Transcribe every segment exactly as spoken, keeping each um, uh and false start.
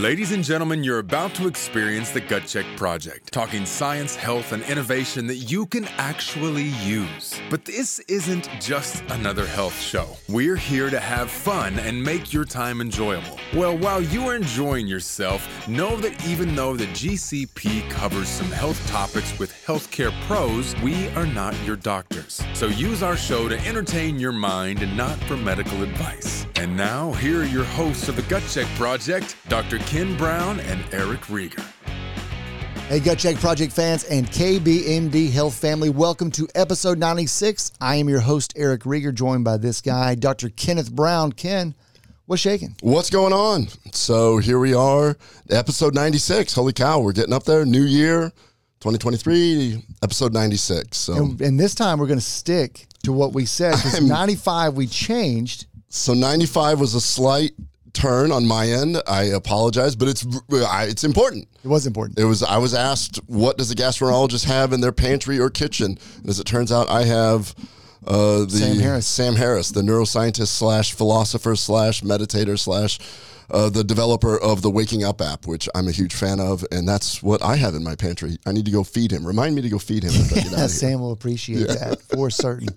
Ladies and gentlemen, you're about to experience the Gut Check Project, talking science, health, and innovation that you can actually use. But this isn't just another health show. We're here to have fun and make your time enjoyable. Well, while you're enjoying yourself, know that even though the G C P covers some health topics with healthcare pros, we are not your doctors. So use our show to entertain your mind and not for medical advice. And now, here are your hosts of the Gut Check Project, Doctor Ken Brown and Eric Rieger. Hey, Gut Check Project fans and K B M D Health family, welcome to episode ninety-six. I am your host, Eric Rieger, joined by this guy, Doctor Kenneth Brown. Ken, what's shaking? What's going on? So here we are, episode ninety-six. Holy cow, we're getting up there. New year, twenty twenty-three, episode ninety-six. So, and, and this time we're going to stick to what we said, because ninety-five we changed. So ninety-five was a slight turn on my end. I apologize, but it's it's important. It was important. It was. I was asked, what does a gastroenterologist have in their pantry or kitchen? And as it turns out, I have uh, the Sam Harris. Sam Harris, the neuroscientist slash philosopher slash meditator slash uh, the developer of the Waking Up app, which I'm a huge fan of, and that's what I have in my pantry. I need to go feed him. Remind me to go feed him. If I get out of Sam here. Will appreciate yeah. that for certain.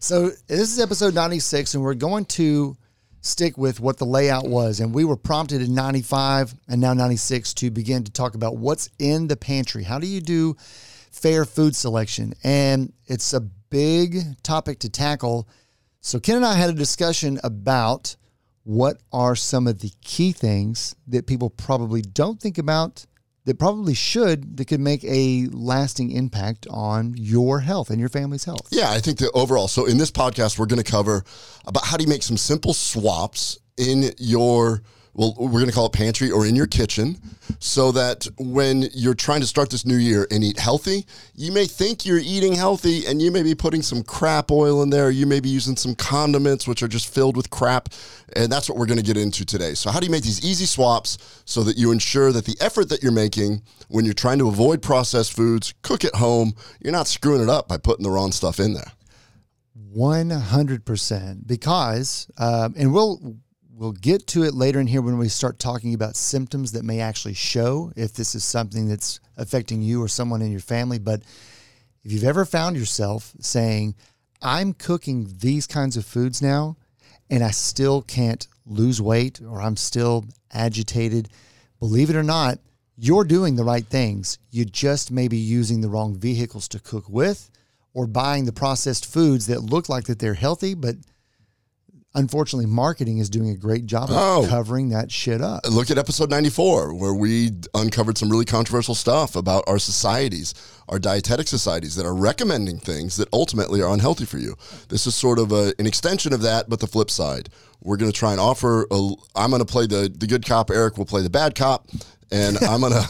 So this is episode ninety-six, and we're going to stick with what the layout was. And we were prompted in ninety-five and now ninety-six to begin to talk about what's in the pantry. How do you do fair food selection? And it's a big topic to tackle. So Ken and I had a discussion about what are some of the key things that people probably don't think about, that probably should, that could make a lasting impact on your health and your family's health. Yeah, I think that overall, so in this podcast, we're going to cover about how do you make some simple swaps in your, well, we're going to call it pantry or in your kitchen, so that when you're trying to start this new year and eat healthy, you may think you're eating healthy and you may be putting some crap oil in there. Or you may be using some condiments, which are just filled with crap. And that's what we're going to get into today. So how do you make these easy swaps so that you ensure that the effort that you're making when you're trying to avoid processed foods, cook at home, you're not screwing it up by putting the wrong stuff in there? one hundred percent. Because, um, and we'll... We'll get to it later in here when we start talking about symptoms that may actually show if this is something that's affecting you or someone in your family. But if you've ever found yourself saying, I'm cooking these kinds of foods now and I still can't lose weight, or I'm still agitated, believe it or not, you're doing the right things. You just may be using the wrong vehicles to cook with, or buying the processed foods that look like that they're healthy, but unfortunately, marketing is doing a great job of oh. covering that shit up. Look at episode ninety-four, where we uncovered some really controversial stuff about our societies, our dietetic societies that are recommending things that ultimately are unhealthy for you. This is sort of a, an extension of that, but the flip side. We're going to try and offer, a, I'm going to play the, the good cop, Eric will play the bad cop. And I'm gonna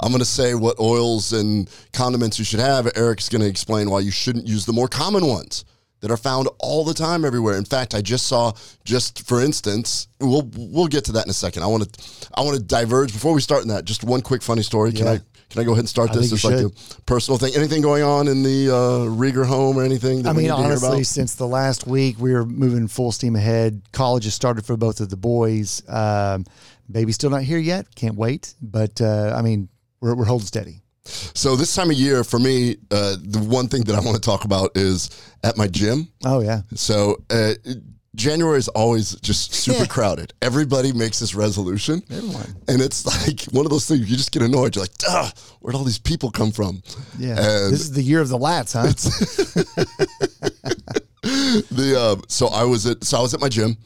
I'm gonna say what oils and condiments you should have. Eric's going to explain why you shouldn't use the more common ones that are found all the time everywhere. In fact, I just saw, just for instance, we'll we'll get to that in a second. I want to I want to diverge before we start in that. Just one quick funny story. Can yeah. I can I go ahead and start I this? It's like should. a personal thing. Anything going on in the uh, Rieger home or anything? That I mean, we need honestly, to hear about? Since the last week, we were moving full steam ahead. College has started for both of the boys. Um, baby's still not here yet. Can't wait. But uh, I mean, we're we're holding steady. So this time of year, for me, uh, the one thing that I want to talk about is at my gym. Oh, yeah. So uh, January is always just super yeah. crowded. Everybody makes this resolution. Everyone. And it's like one of those things, you just get annoyed. You're like, duh, where'd all these people come from? Yeah. And this is the year of the lats, huh? the uh, so I was at So I was at my gym.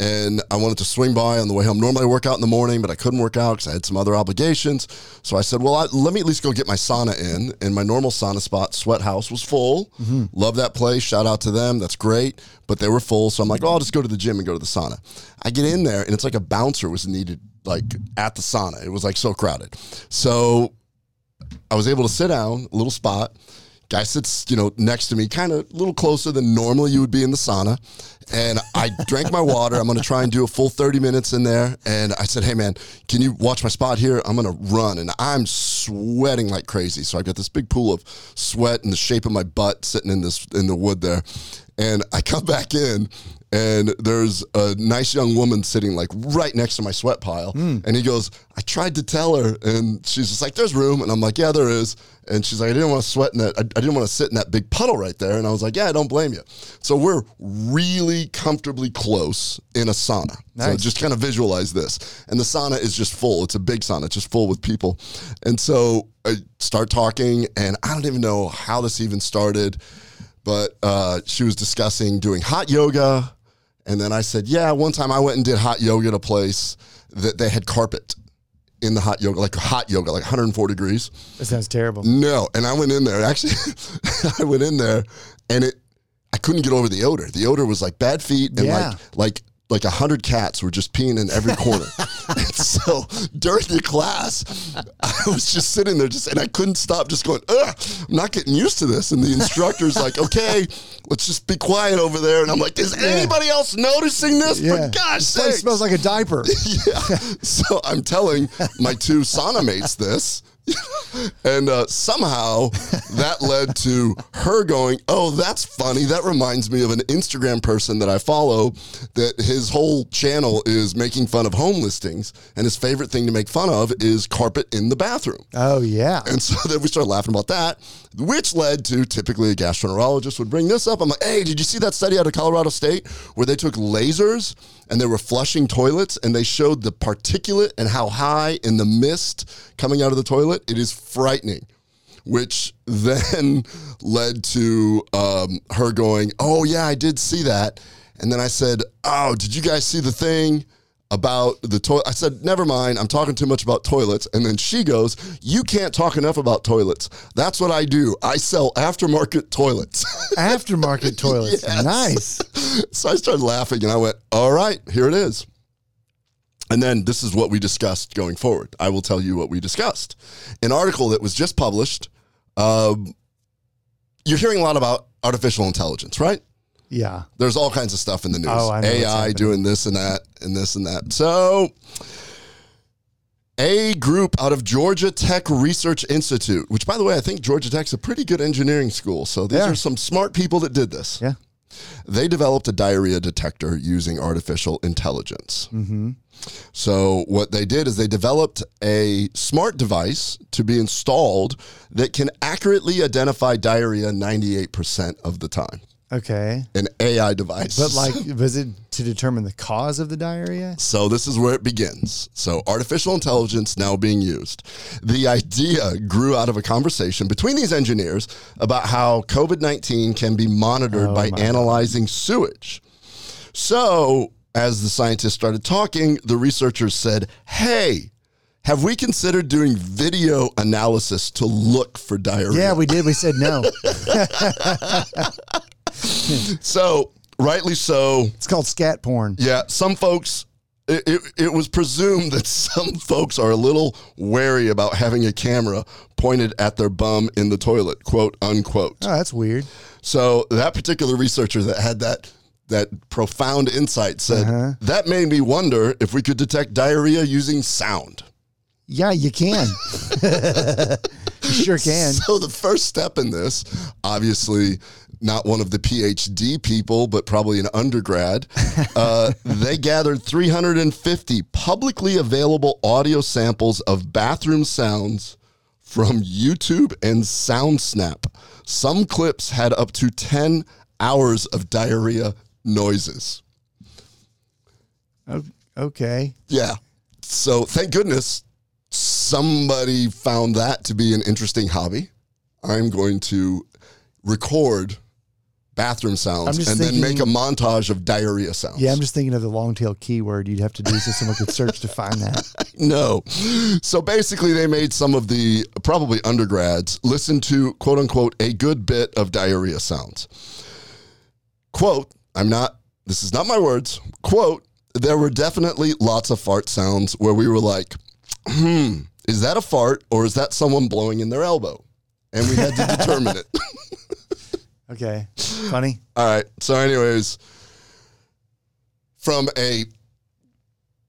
And I wanted to swing by on the way home. Normally I work out in the morning, but I couldn't work out because I had some other obligations. So I said, well, I, let me at least go get my sauna in. And my normal sauna spot, Sweat House, was full. Mm-hmm. Love that place. Shout out to them. That's great. But they were full. So I'm like, oh, I'll just go to the gym and go to the sauna. I get in there, and it's like a bouncer was needed, like, at the sauna. It was, like, so crowded. So I was able to sit down, a little spot. Guy sits, you know, next to me, kind of a little closer than normally you would be in the sauna. and I drank my water. I'm going to try and do a full thirty minutes in there. And I said, hey, man, can you watch my spot here? I'm going to run. And I'm sweating like crazy. So I've got this big pool of sweat in the shape of my butt sitting in this in the wood there. And I come back in, and there's a nice young woman sitting like right next to my sweat pile. Mm. And he goes, I tried to tell her. And she's just like, there's room. And I'm like, yeah, there is. And she's like, I didn't want to sweat in that. I, I didn't want to sit in that big puddle right there. And I was like, yeah, I don't blame you. So we're really comfortably close in a sauna. Nice. So just kind of visualize this. And the sauna is just full. It's a big sauna, just full with people. And so I start talking, and I don't even know how this even started. But uh, she was discussing doing hot yoga. And then I said, yeah, one time I went and did hot yoga at a place that they had carpet in the hot yoga, like hot yoga, like one hundred four degrees. That sounds terrible. No. And I went in there. Actually, I went in there, and it I couldn't get over the odor. The odor was like bad feet and yeah. like like like one hundred cats were just peeing in every corner. And so during the class, I was just sitting there, just and I couldn't stop just going, ugh, I'm not getting used to this. And the instructor's like, okay, let's just be quiet over there. And I'm like, is yeah. anybody else noticing this? Yeah. For gosh sake. It smells like a diaper. Yeah. So I'm telling my two sauna mates this. And uh, somehow that led to her going, oh, that's funny. That reminds me of an Instagram person that I follow that his whole channel is making fun of home listings. And his favorite thing to make fun of is carpet in the bathroom. Oh, yeah. And so then we started laughing about that, which led to typically a gastroenterologist would bring this up. I'm like, hey, did you see that study out of Colorado State where they took lasers and they were flushing toilets and they showed the particulate and how high in the mist coming out of the toilet? It is frightening, which then led to um, her going, oh, yeah, I did see that. And then I said, oh, did you guys see the thing about the toilet? I said, never mind. I'm talking too much about toilets. And then she goes, you can't talk enough about toilets. That's what I do. I sell aftermarket toilets. Aftermarket toilets. Yes. Nice. So I started laughing, and I went, all right, here it is. And then this is what we discussed going forward. I will tell you what we discussed. An article that was just published. Um, you're hearing a lot about artificial intelligence, right? Yeah. There's all kinds of stuff in the news. Oh, I know A I doing this and that and this and that. So a group out of Georgia Tech Research Institute, which, by the way, I think Georgia Tech's a pretty good engineering school. So these yeah. are some smart people that did this. Yeah. They developed a diarrhea detector using artificial intelligence. Mm-hmm. So what they did is they developed a smart device to be installed that can accurately identify diarrhea ninety-eight percent of the time. Okay. An A I device. But like, was it to determine the cause of the diarrhea? So this is where it begins. So artificial intelligence now being used. The idea grew out of a conversation between these engineers about how COVID nineteen can be monitored oh, by analyzing God. sewage. So as the scientists started talking, the researchers said, hey, have we considered doing video analysis to look for diarrhea? Yeah, we did. We said no. So, rightly so. It's called scat porn. Yeah, some folks, it, it, it was presumed that some folks are a little wary about having a camera pointed at their bum in the toilet, quote, unquote. Oh, that's weird. So, that particular researcher that had that that profound insight said, uh-huh. that made me wonder if we could detect diarrhea using sound. Yeah, you can. You sure can. So the first step in this, obviously not one of the PhD people, but probably an undergrad, uh, they gathered three hundred fifty publicly available audio samples of bathroom sounds from YouTube and SoundSnap. Some clips had up to ten hours of diarrhea noises. Okay. Yeah. So thank goodness somebody found that to be an interesting hobby. I'm going to record bathroom sounds and thinking, then make a montage of diarrhea sounds. Yeah, I'm just thinking of the long-tail keyword you'd have to do so someone could search to find that. No. So basically they made some of the probably undergrads listen to, quote-unquote, a good bit of diarrhea sounds. Quote, I'm not, this is not my words, quote, there were definitely lots of fart sounds where we were like, hmm, is that a fart or is that someone blowing in their elbow? And we had to determine it. Okay. Funny. All right. So anyways, from a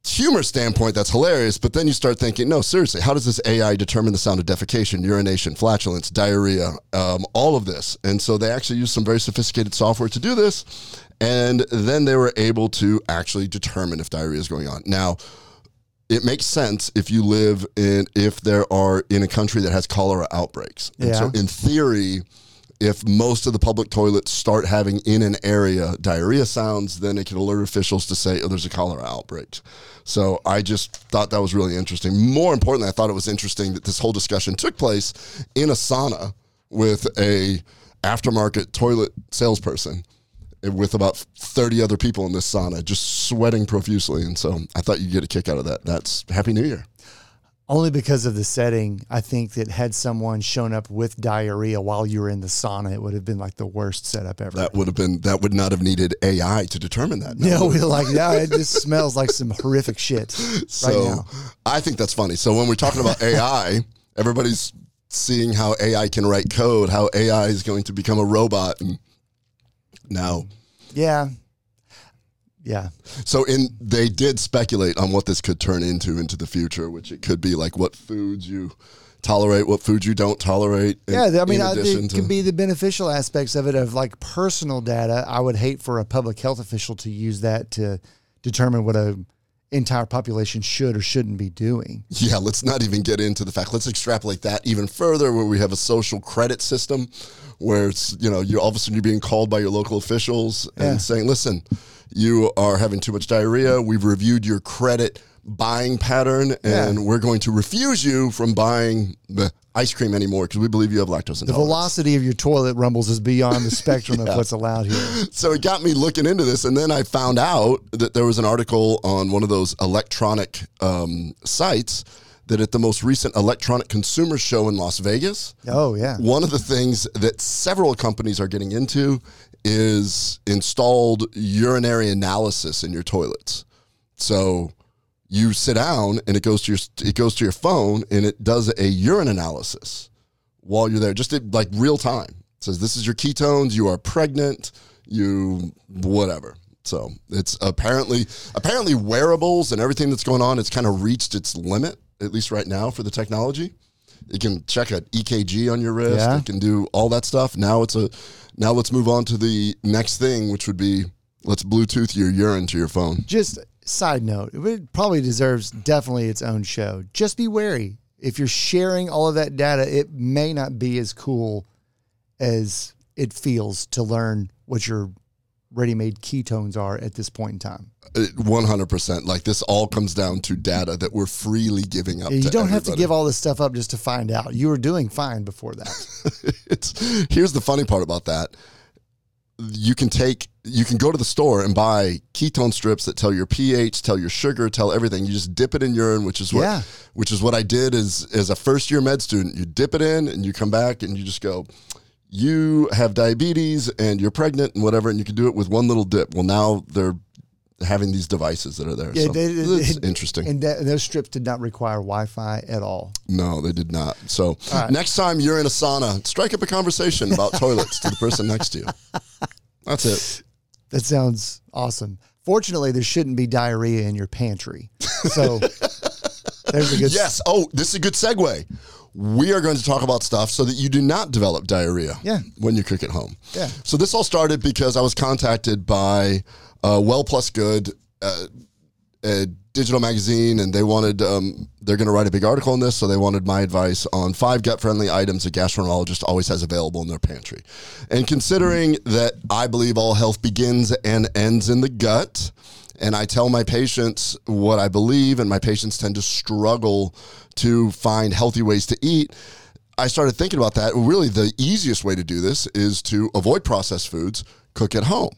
humor standpoint, that's hilarious. But then you start thinking, no, seriously, how does this A I determine the sound of defecation, urination, flatulence, diarrhea, um, all of this? And so they actually use some very sophisticated software to do this. And then they were able to actually determine if diarrhea is going on. Now, it makes sense if you live in, if there are in a country that has cholera outbreaks. And yeah. so in theory, if most of the public toilets start having in an area diarrhea sounds, then it can alert officials to say, oh, there's a cholera outbreak. So I just thought that was really interesting. More importantly, I thought it was interesting that this whole discussion took place in a sauna with a aftermarket toilet salesperson with about thirty other people in this sauna just sweating profusely. And so I thought you'd get a kick out of that. That's Happy New Year. Only because of the setting, I think that had someone shown up with diarrhea while you were in the sauna, it would have been like the worst setup ever. That would have been, that would not have needed A I to determine that. No, yeah, we're like, yeah, it just smells like some horrific shit so, right now. I think that's funny. So when we're talking about A I, everybody's seeing how A I can write code, how A I is going to become a robot. And now. Yeah. Yeah. So in they did speculate on what this could turn into into the future, which it could be like what foods you tolerate, what foods you don't tolerate. Yeah, in, I mean, I, it could be the beneficial aspects of it, of like personal data. I would hate for a public health official to use that to determine what a entire population should or shouldn't be doing. Yeah, let's not even get into the fact. Let's extrapolate that even further where we have a social credit system where it's, you know, you all of a sudden you're being called by your local officials yeah. and saying, listen, you are having too much diarrhea. We've reviewed your credit buying pattern and yeah. we're going to refuse you from buying the ice cream anymore because we believe you have lactose intolerance. The velocity of your toilet rumbles is beyond the spectrum yeah. of what's allowed here. So it got me looking into this, and then I found out that there was an article on one of those electronic um, sites that at the most recent electronic consumer show in Las Vegas. Oh, yeah. One of the things that several companies are getting into is installed urinary analysis in your toilets. So you sit down and it goes to your it goes to your phone and it does a urine analysis while you're there, just in, like real time. It says this is your ketones, you are pregnant, you whatever. So it's apparently apparently wearables and everything that's going on, it's kind of reached its limit, at least right now for the technology. It can check an E K G on your wrist. Yeah. It can do all that stuff. Now it's a now let's move on to the next thing, which would be let's Bluetooth your urine to your phone. Just side note, it probably deserves definitely its own show. Just be wary. If you're sharing all of that data, it may not be as cool as it feels to learn what your ready-made ketones are at this point in time. one hundred percent. Like, this all comes down to data that we're freely giving up. Yeah, you to don't everybody. Have to give all this stuff up just to find out. You were doing fine before that. it's, here's the funny part about that. You can take, you can go to the store and buy ketone strips that tell your pH, tell your sugar, tell everything. You just dip it in urine, which is what, yeah. which is what I did as, as a first year med student. You dip it in and you come back and you just go, you have diabetes and you're pregnant and whatever, and you can do it with one little dip. Well, now they're having these devices that are there. Yeah, so they, it's it, interesting. And that, those strips did not require Wi-Fi at all. No, they did not. So right. Next time you're in a sauna, strike up a conversation about toilets to the person next to you. That's it. That sounds awesome. Fortunately, there shouldn't be diarrhea in your pantry. So there's a good... Yes. Oh, this is a good segue. We are going to talk about stuff so that you do not develop diarrhea yeah. when you cook at home. Yeah. So this all started because I was contacted by uh, Well Plus Good, uh, a digital magazine, and they wanted, um, they're going to write a big article on this, so they wanted my advice on five gut-friendly items a gastroenterologist always has available in their pantry. And considering that I believe all health begins and ends in the gut, and I tell my patients what I believe, and my patients tend to struggle to find healthy ways to eat, I started thinking about that. Really, the easiest way to do this is to avoid processed foods, cook at home.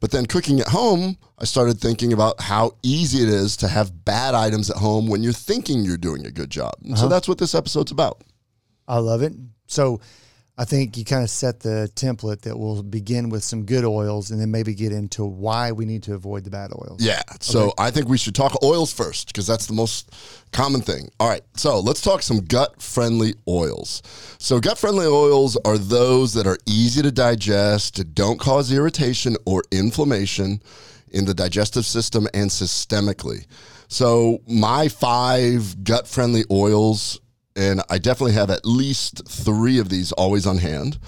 But then cooking at home, I started thinking about how easy it is to have bad items at home when you're thinking you're doing a good job. Uh-huh. So that's what this episode's about. I love it. So I think you kind of set the template that we'll begin with some good oils and then maybe get into why we need to avoid the bad oils. Yeah. So okay. I think we should talk oils first because that's the most common thing. All right. So let's talk some gut-friendly oils. So gut-friendly oils are those that are easy to digest, don't cause irritation or inflammation. in the digestive system and systemically. So my five gut-friendly oils, and I definitely have at least three of these always on hand.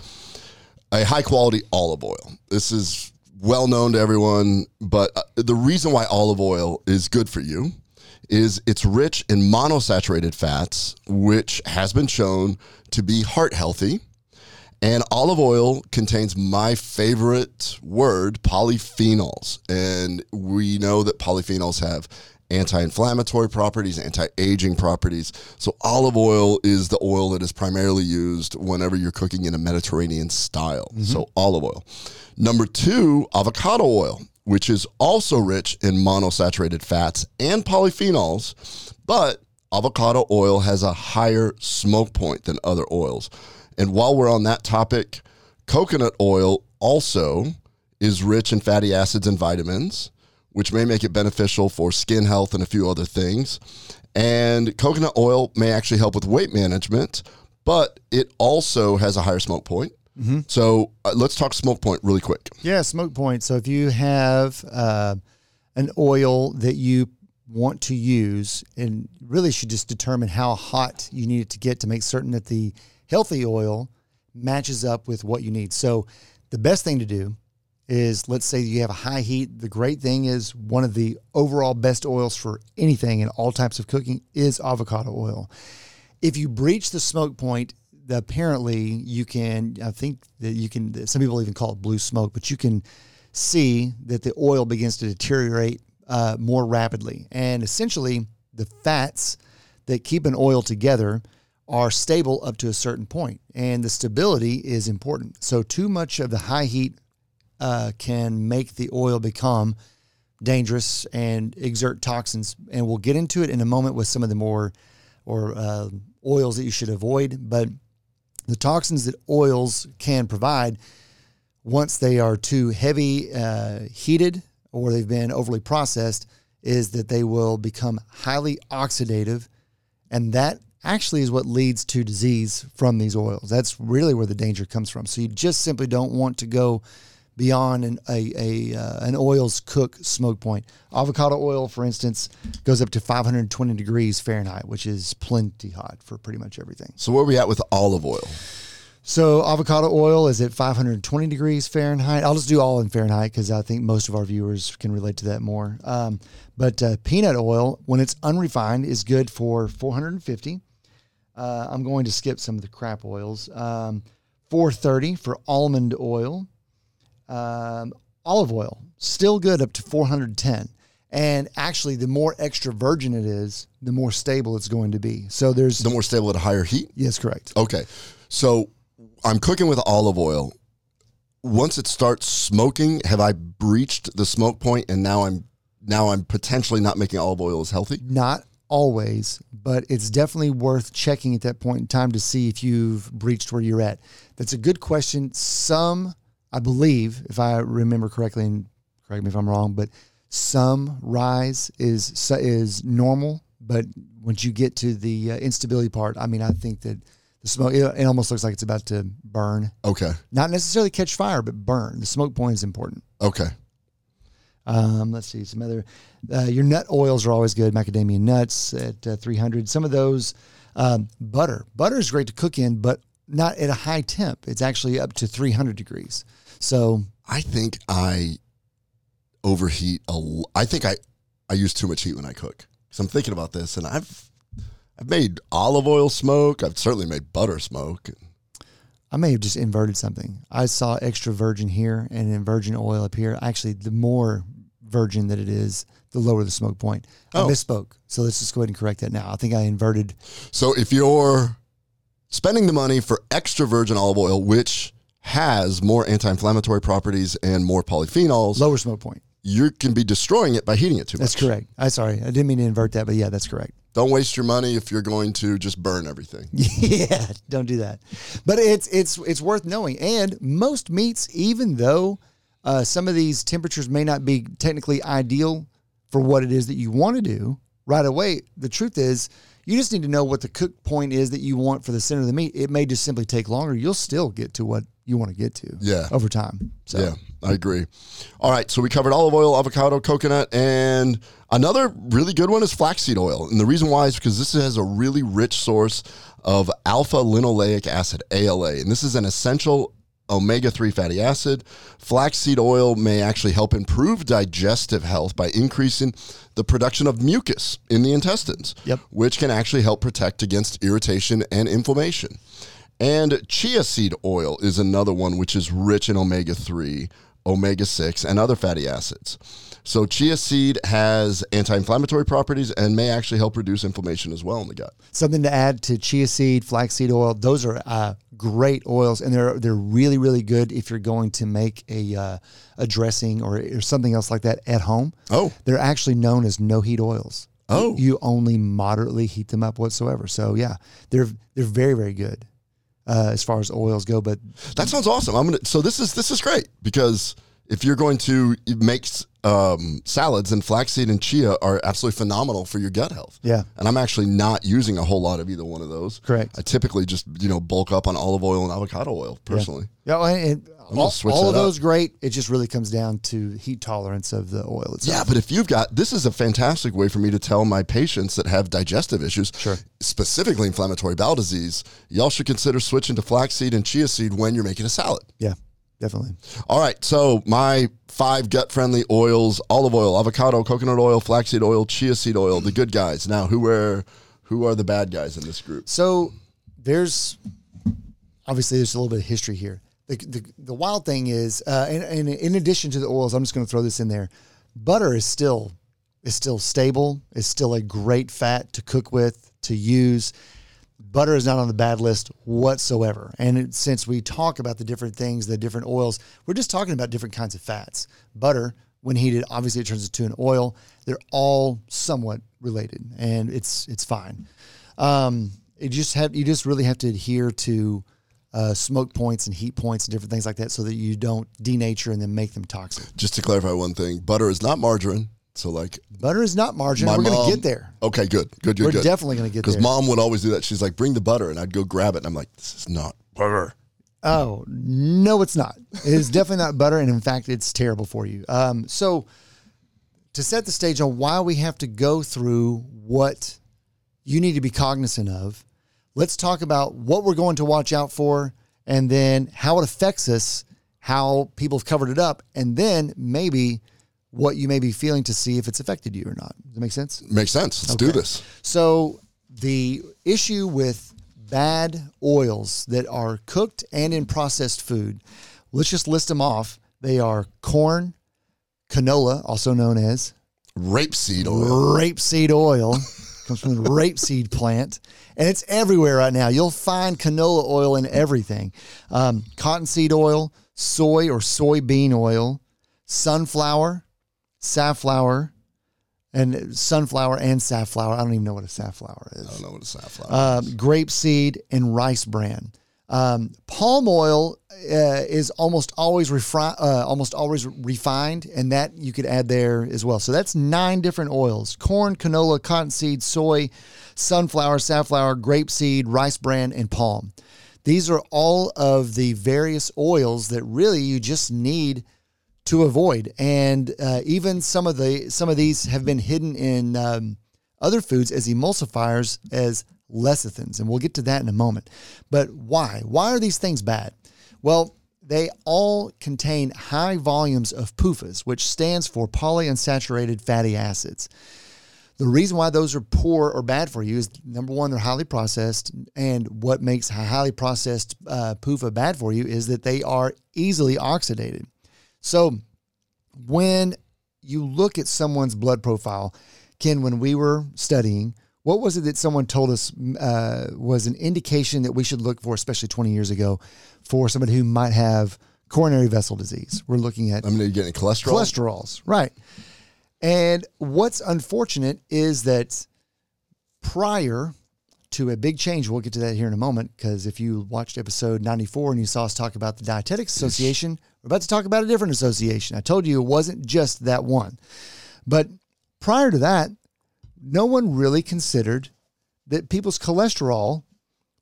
A high-quality olive oil. This is well-known to everyone, but the reason why olive oil is good for you is it's rich in monounsaturated fats, which has been shown to be heart healthy. And olive oil contains my favorite word, polyphenols. And we know that polyphenols have anti-inflammatory properties, anti-aging properties. So olive oil is the oil that is primarily used whenever you're cooking in a Mediterranean style. Mm-hmm. So olive oil. Number two, avocado oil, which is also rich in monounsaturated fats and polyphenols, but avocado oil has a higher smoke point than other oils. And while we're on that topic, coconut oil also is rich in fatty acids and vitamins, which may make it beneficial for skin health and a few other things. And coconut oil may actually help with weight management, but it also has a higher smoke point. Mm-hmm. So uh, let's talk smoke point really quick. Yeah, smoke point. So if you have uh, an oil that you want to use, and really should just determine how hot you need it to get to make certain that the healthy oil matches up with what you need. So the best thing to do is, let's say you have a high heat. The great thing is, one of the overall best oils for anything and all types of cooking is avocado oil. If you breach the smoke point, apparently you can, I think that you can, some people even call it blue smoke, but you can see that the oil begins to deteriorate uh, more rapidly. And essentially the fats that keep an oil together are stable up to a certain point, and the stability is important. So too much of the high heat Uh, can make the oil become dangerous and exert toxins. And we'll get into it in a moment with some of the more or uh, oils that you should avoid. But the toxins that oils can provide, once they are too heavy uh, heated or they've been overly processed, is that they will become highly oxidative. And that actually is what leads to disease from these oils. That's really where the danger comes from. So you just simply don't want to go beyond an a, a uh, an oil's cook smoke point. Avocado oil, for instance, goes up to five hundred twenty degrees Fahrenheit, which is plenty hot for pretty much everything. So where are we at with olive oil? So avocado oil is at five hundred twenty degrees Fahrenheit. I'll just do all in Fahrenheit because I think most of our viewers can relate to that more. Um, but uh, peanut oil, when it's unrefined, is good for four hundred fifty. Uh, I'm going to skip some of the crap oils. Um, four thirty for almond oil. Um, olive oil, still good up to four hundred ten. And actually, the more extra virgin it is, the more stable it's going to be. So there's... The more stable at a higher heat? Yes, correct. Okay. So I'm cooking with olive oil. Once it starts smoking, have I breached the smoke point and now I'm now I'm potentially not making olive oil as healthy? Not always, but it's definitely worth checking at that point in time to see if you've breached where you're at. That's a good question. Some... I believe, if I remember correctly, and correct me if I'm wrong, but some rise is is normal. But once you get to the uh, instability part, I mean, I think that the smoke, it, it almost looks like it's about to burn. Okay. Not necessarily catch fire, but burn. The smoke point is important. Okay. Um, let's see. Some other, uh, your nut oils are always good. Macadamia nuts at uh, three hundred. Some of those, um, butter. Butter is great to cook in, but not at a high temp. It's actually up to three hundred degrees. So I think I overheat. A l- I think I, I use too much heat when I cook. So I'm thinking about this, and I've I've made olive oil smoke. I've certainly made butter smoke. I may have just inverted something. I saw extra virgin here and in virgin oil up here. Actually, the more virgin that it is, the lower the smoke point. I oh. misspoke. So let's just go ahead and correct that now. I think I inverted. So if you're spending the money for extra virgin olive oil, which has more anti-inflammatory properties and more polyphenols, lower smoke point, you can be destroying it by heating it too much. That's correct. I'm sorry. I didn't mean to invert that, but yeah, that's correct. Don't waste your money if you're going to just burn everything. Yeah, don't do that. But it's it's it's worth knowing. And most meats, even though uh, some of these temperatures may not be technically ideal for what it is that you want to do right away, the truth is, you just need to know what the cook point is that you want for the center of the meat. It may just simply take longer. You'll still get to what you want to get to yeah. over time. So. Yeah, I agree. All right, so we covered olive oil, avocado, coconut, and another really good one is flaxseed oil. And the reason why is because this has a really rich source of alpha-linoleic acid, A L A, and this is an essential omega three fatty acid. Flaxseed oil may actually help improve digestive health by increasing the production of mucus in the intestines, yep. which can actually help protect against irritation and inflammation. And chia seed oil is another one, which is rich in omega three, omega six, and other fatty acids. So chia seed has anti-inflammatory properties and may actually help reduce inflammation as well in the gut. Something to add to chia seed, flaxseed oil, those are uh, great oils, and they're they're really, really good if you're going to make a uh, a dressing or, or something else like that at home. Oh. They're actually known as no-heat oils. Oh. You only moderately heat them up whatsoever. So, yeah, they're they're very, very good uh, as far as oils go. But that sounds awesome. I'm gonna. So this is this is great because if you're going to make um, salads, and flaxseed and chia are absolutely phenomenal for your gut health. Yeah. And I'm actually not using a whole lot of either one of those. Correct. I typically just, you know, bulk up on olive oil and avocado oil personally. Yeah. yeah and, and I'm all, switch all of up. Those great. It just really comes down to heat tolerance of the oil itself. Yeah. But if you've got, this is a fantastic way for me to tell my patients that have digestive issues, sure. specifically inflammatory bowel disease, y'all should consider switching to flaxseed and chia seed when you're making a salad. Yeah. Definitely. All right. So my five gut-friendly oils: olive oil, avocado, coconut oil, flaxseed oil, chia seed oil. The good guys. Now, who are who are the bad guys in this group? So there's obviously there's a little bit of history here. The the, the wild thing is, uh, and, and in addition to the oils, I'm just going to throw this in there. Butter is still is still stable. It's still a great fat to cook with, to use. Butter is not on the bad list whatsoever. And it, since we talk about the different things, the different oils, we're just talking about different kinds of fats. Butter, when heated, obviously it turns into an oil. They're all somewhat related, and it's it's fine. Um, it just have, you just really have to adhere to uh, smoke points and heat points and different things like that so that you don't denature and then make them toxic. Just to clarify one thing, butter is not margarine. So like butter is not margarine. We're going to get there. Okay, good, good, good. We're good. Definitely going to get there. Because mom would always do that. She's like, "Bring the butter," and I'd go grab it, and I'm like, "This is not butter." Oh no, it's not. It is definitely not butter, and in fact, it's terrible for you. Um, so to set the stage on why we have to go through what you need to be cognizant of, let's talk about what we're going to watch out for, and then how it affects us, how people have covered it up, and then maybe what you may be feeling to see if it's affected you or not. Does that make sense? Makes sense. Let's okay. do this. So the issue with bad oils that are cooked and in processed food, let's just list them off. They are corn, canola, also known as rapeseed oil. Rapeseed oil comes from the rapeseed plant, and it's everywhere right now. You'll find canola oil in everything. Um, cottonseed oil, soy or soybean oil, sunflower, safflower, and sunflower and safflower. I don't even know what a safflower is. I don't know what a safflower uh, is. Grape seed and rice bran. Um, palm oil uh, is almost always refri- uh, almost always refined, and that you could add there as well. So that's nine different oils: corn, canola, cottonseed, soy, sunflower, safflower, grape seed, rice bran, and palm. These are all of the various oils that really you just need to avoid, and uh, even some of the some of these have been hidden in um, other foods as emulsifiers, as lecithins, and we'll get to that in a moment. But why? Why are these things bad? Well, they all contain high volumes of P U F As, which stands for polyunsaturated fatty acids. The reason why those are poor or bad for you is, number one, they're highly processed, and what makes highly processed uh, P U F A bad for you is that they are easily oxidated. So when you look at someone's blood profile, Ken, when we were studying, what was it that someone told us uh, was an indication that we should look for, especially twenty years ago, for somebody who might have coronary vessel disease? We're looking at... I'm going to get into cholesterol. Cholesterols, right. And what's unfortunate is that prior to a big change, we'll get to that here in a moment, because if you watched episode ninety-four and you saw us talk about the Dietetics Association, we're about to talk about a different association. I told you it wasn't just that one. But prior to that, no one really considered that people's cholesterol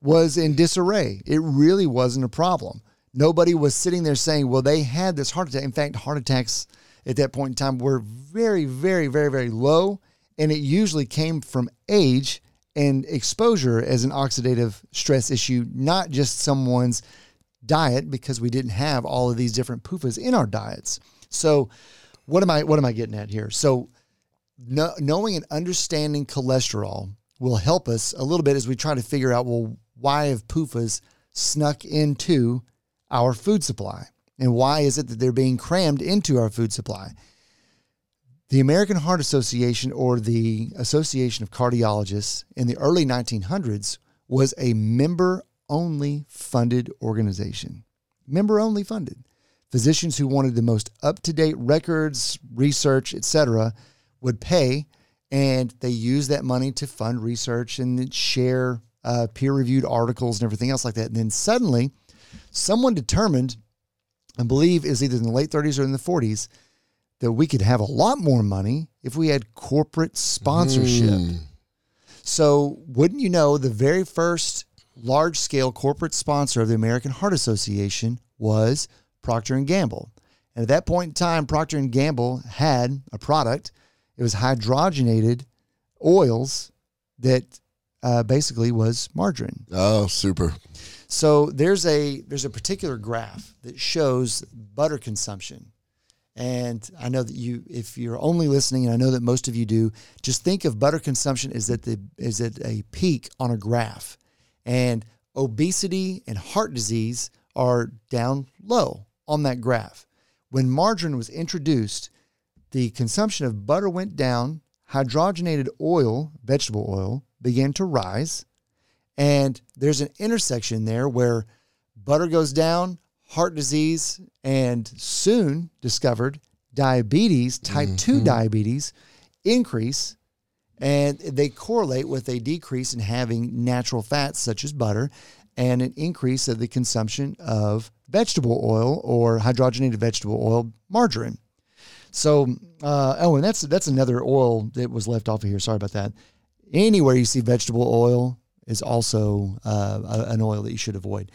was in disarray. It really wasn't a problem. Nobody was sitting there saying, well, they had this heart attack. In fact, heart attacks at that point in time were very, very, very, very low. And it usually came from age and exposure as an oxidative stress issue, not just someone's diet, because we didn't have all of these different P U F As in our diets. So what am I, what am I getting at here? So no, knowing and understanding cholesterol will help us a little bit as we try to figure out, well, why have P U F As snuck into our food supply, and why is it that they're being crammed into our food supply? The American Heart Association, or the Association of Cardiologists, in the early nineteen hundreds was a member-only funded organization. Member-only funded. Physicians who wanted the most up-to-date records, research, et cetera, would pay, and they used that money to fund research and share uh, peer-reviewed articles and everything else like that. And then suddenly, someone determined, I believe is either in the late thirties or in the forties, that we could have a lot more money if we had corporate sponsorship. Mm. So wouldn't you know, the very first large-scale corporate sponsor of the American Heart Association was Procter and Gamble. And at that point in time, Procter and Gamble had a product. It was hydrogenated oils that uh, basically was margarine. Oh, super. So there's a there's a particular graph that shows butter consumption. And I know that you, if you're only listening, and I know that most of you do, just think of butter consumption is at the is at a peak on a graph. And obesity and heart disease are down low on that graph. When margarine was introduced, the consumption of butter went down, hydrogenated oil, vegetable oil, began to rise. And there's an intersection there where butter goes down, heart disease, and soon discovered diabetes, type mm-hmm. two diabetes, increase. And they correlate with a decrease in having natural fats such as butter and an increase of the consumption of vegetable oil or hydrogenated vegetable oil, margarine. So, uh, oh, and that's, that's another oil that was left off of here. Sorry about that. Anywhere you see vegetable oil is also uh, an oil that you should avoid.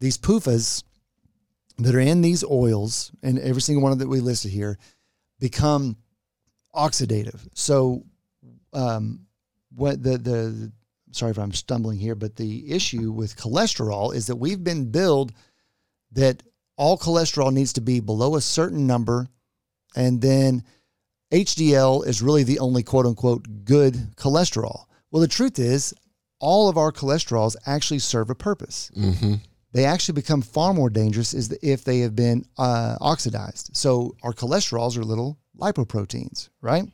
These P U F As that are in these oils, and every single one that we listed here, become oxidative. So um, what the, the, sorry if I'm stumbling here, but the issue with cholesterol is that we've been billed that all cholesterol needs to be below a certain number, and then H D L is really the only quote-unquote good cholesterol. Well, the truth is, all of our cholesterols actually serve a purpose. Mm-hmm. They actually become far more dangerous is if they have been uh, oxidized. So our cholesterols are little lipoproteins, right?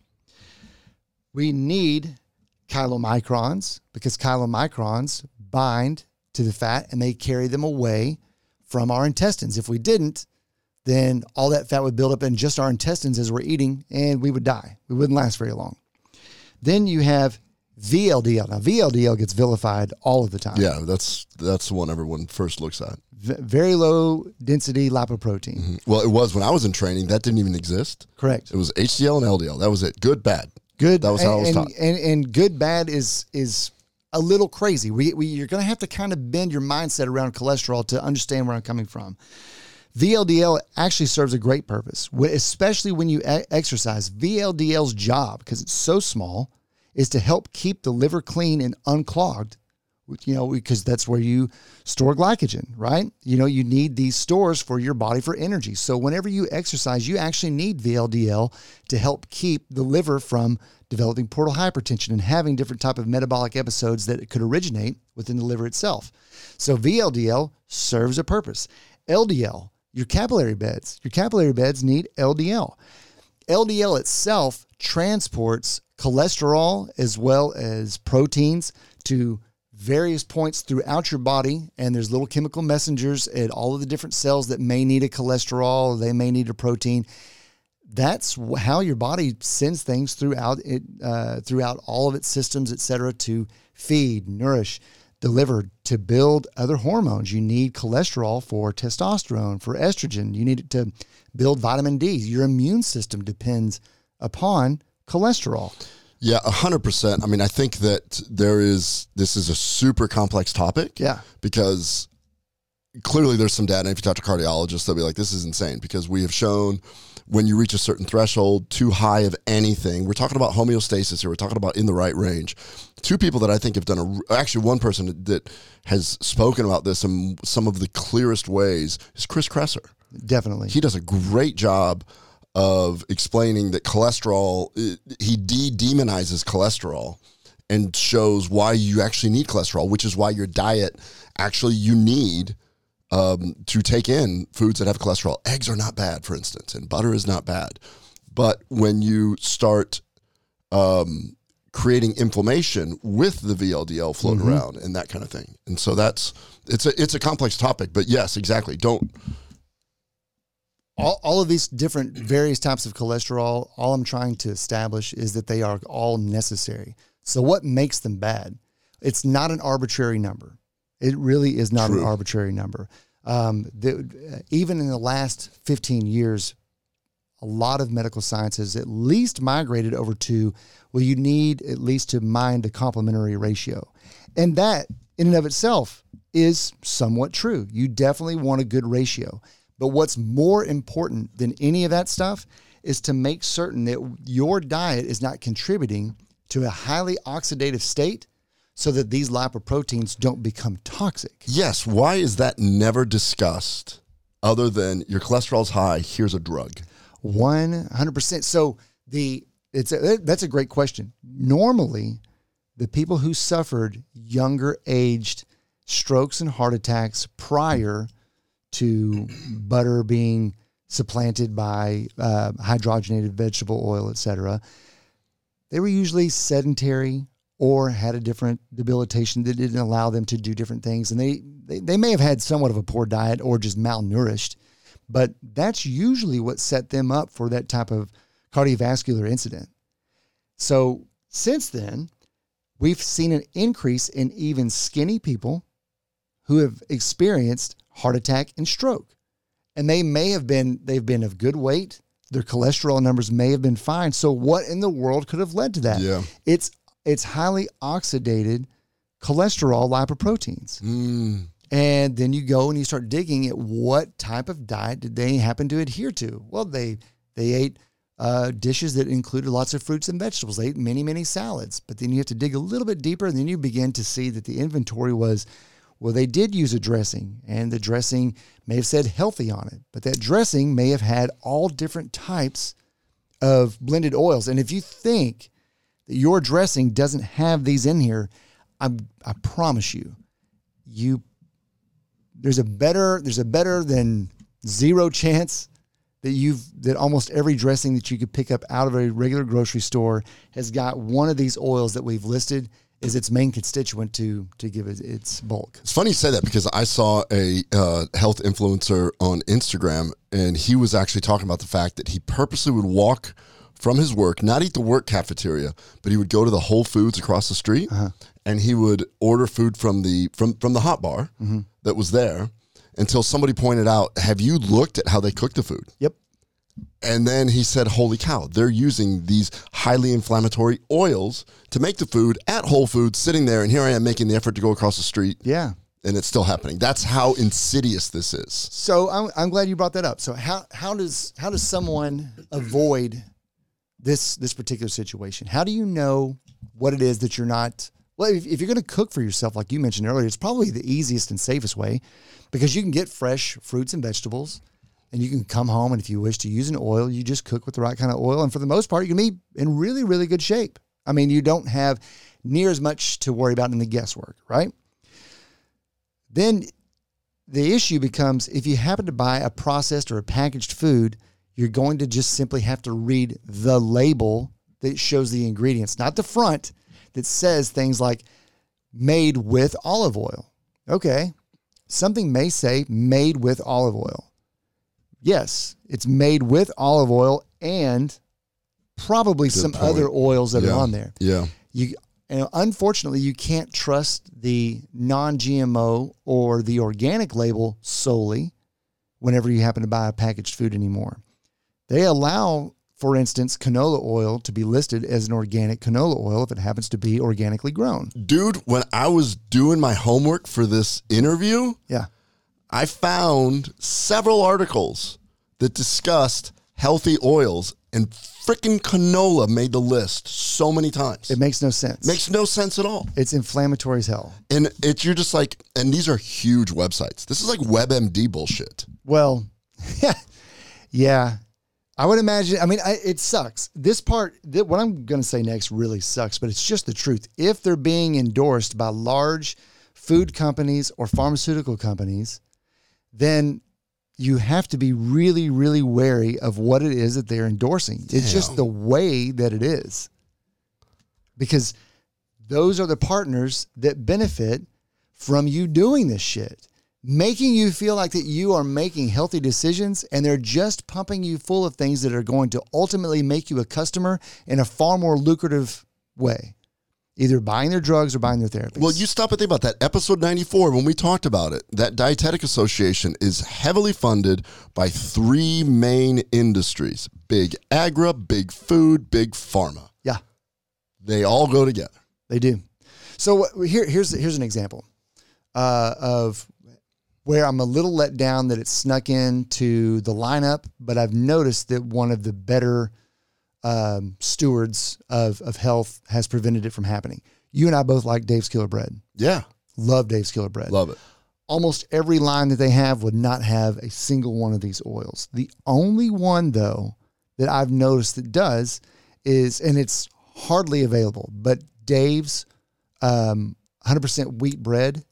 We need chylomicrons because chylomicrons bind to the fat and they carry them away from our intestines. If we didn't, then all that fat would build up in just our intestines as we're eating and we would die. We wouldn't last very long. Then you have V L D L. Now, V L D L gets vilified all of the time. Yeah, that's that's the one everyone first looks at. V- very low-density lipoprotein. Mm-hmm. Well, it was when I was in training. That didn't even exist. Correct. It was H D L and L D L. That was it. Good, bad. Good. That was how and, I was taught. And, and, and good, bad is is a little crazy. We, we You're going to have to kind of bend your mindset around cholesterol to understand where I'm coming from. V L D L actually serves a great purpose, especially when you exercise. V L D L's job, because it's so small, is to help keep the liver clean and unclogged, you know, because that's where you store glycogen, right? You know, you need these stores for your body for energy. So whenever you exercise, you actually need V L D L to help keep the liver from developing portal hypertension and having different type of metabolic episodes that could originate within the liver itself. So V L D L serves a purpose. L D L, your capillary beds, your capillary beds need L D L. L D L itself transports cholesterol as well as proteins to various points throughout your body, and there's little chemical messengers at all of the different cells that may need a cholesterol, they may need a protein. That's how your body sends things throughout it, uh, throughout all of its systems, et cetera, to feed, nourish, deliver, to build other hormones. You need cholesterol for testosterone, for estrogen. You need it to build vitamin D. Your immune system depends upon cholesterol. Yeah, one hundred percent. I mean, I think that there is, this is a super complex topic. Yeah. Because clearly there's some data, and if you talk to cardiologists, they'll be like, this is insane, because we have shown when you reach a certain threshold, too high of anything, we're talking about homeostasis here, we're talking about in the right range. Two people that I think have done, a, actually one person that has spoken about this in some of the clearest ways is Chris Kresser. Definitely. He does a great job of explaining that cholesterol, he de-demonizes cholesterol and shows why you actually need cholesterol, which is why your diet, actually you need um, to take in foods that have cholesterol. Eggs are not bad, for instance, and butter is not bad. But when you start um, creating inflammation with the V L D L float mm-hmm. around and that kind of thing. And so that's, it's a, it's a complex topic, but yes, exactly. Don't. All, all of these different various types of cholesterol, all I'm trying to establish is that they are all necessary. So what makes them bad? It's not an arbitrary number. It really is not True. an arbitrary number. Um, the, even in the last fifteen years, a lot of medical science has at least migrated over to, well, you need at least to mind the complementary ratio. And that in and of itself is somewhat true. You definitely want a good ratio. But what's more important than any of that stuff is to make certain that your diet is not contributing to a highly oxidative state, so that these lipoproteins don't become toxic. Yes. Why is that never discussed other than your cholesterol's high, here's a drug? one hundred percent. So the it's a, that's a great question. Normally, the people who suffered younger-aged strokes and heart attacks prior to butter being supplanted by uh, hydrogenated vegetable oil, et cetera, they were usually sedentary, or had a different debilitation that didn't allow them to do different things. And they, they, they may have had somewhat of a poor diet or just malnourished, but that's usually what set them up for that type of cardiovascular incident. So since then, we've seen an increase in even skinny people who have experienced heart attack and stroke. And they may have been, they've been of good weight. Their cholesterol numbers may have been fine. So what in the world could have led to that? Yeah. It's It's highly oxidated cholesterol lipoproteins. Mm. And then you go and you start digging at what type of diet did they happen to adhere to? Well, they they ate uh, dishes that included lots of fruits and vegetables. They ate many, many salads. But then you have to dig a little bit deeper, and then you begin to see that the inventory was, well, they did use a dressing, and the dressing may have said healthy on it. But that dressing may have had all different types of blended oils. And if you think your dressing doesn't have these in here, I, I promise you, you there's a better there's a better than zero chance that you've that almost every dressing that you could pick up out of a regular grocery store has got one of these oils that we've listed as its main constituent to to give it its bulk. It's funny you say that, because I saw a uh, health influencer on Instagram, and he was actually talking about the fact that he purposely would walk from his work, not eat the work cafeteria, but he would go to the Whole Foods across the street, uh-huh. and he would order food from the from, from the hot bar mm-hmm. that was there, until somebody pointed out, have you looked at how they cook the food? Yep. And then he said, holy cow, they're using these highly inflammatory oils to make the food at Whole Foods, sitting there, and here I am making the effort to go across the street. Yeah. And it's still happening. That's how insidious this is. So I'm, I'm glad you brought that up. So how how does how does someone avoid this this particular situation? How do you know what it is that you're not, well, if, if you're going to cook for yourself, like you mentioned earlier, it's probably the easiest and safest way, because you can get fresh fruits and vegetables, and you can come home, and if you wish to use an oil, you just cook with the right kind of oil. And for the most part, you're going to be in really, really good shape. I mean, you don't have near as much to worry about in the guesswork, right? Then the issue becomes, if you happen to buy a processed or a packaged food, you're going to just simply have to read the label that shows the ingredients, not the front that says things like made with olive oil. Okay. Something may say made with olive oil. Yes, it's made with olive oil and probably Good some point. other oils that yeah. are on there. Yeah. You, and unfortunately, you can't trust the non-G M O or the organic label solely whenever you happen to buy a packaged food anymore. They allow, for instance, canola oil to be listed as an organic canola oil if it happens to be organically grown. Dude, when I was doing my homework for this interview, yeah, I found several articles that discussed healthy oils, and freaking canola made the list so many times. It makes no sense. Makes no sense at all. It's inflammatory as hell. And it's, you're just like, and these are huge websites. This is like WebMD bullshit. Well, yeah, I would imagine. I mean, I, it sucks. This part, th- what I'm going to say next really sucks, but it's just the truth. If they're being endorsed by large food companies or pharmaceutical companies, then you have to be really, really wary of what it is that they're endorsing. Damn. It's just the way that it is. Because those are the partners that benefit from you doing this shit, making you feel like that you are making healthy decisions, and they're just pumping you full of things that are going to ultimately make you a customer in a far more lucrative way, either buying their drugs or buying their therapies. Well, you stop and think about that. Episode ninety-four, when we talked about it, that Dietetic Association is heavily funded by three main industries: big agra, big food, big pharma. Yeah. They all go together. They do. So here, here's, here's an example uh, of where I'm a little let down that it snuck into the lineup, but I've noticed that one of the better Um, stewards of, of health has prevented it from happening. You and I both like Dave's Killer Bread. Yeah. Love Dave's Killer Bread. Love it. Almost every line that they have would not have a single one of these oils. The only one, though, that I've noticed that does is, and it's hardly available, but Dave's um, one hundred percent wheat bread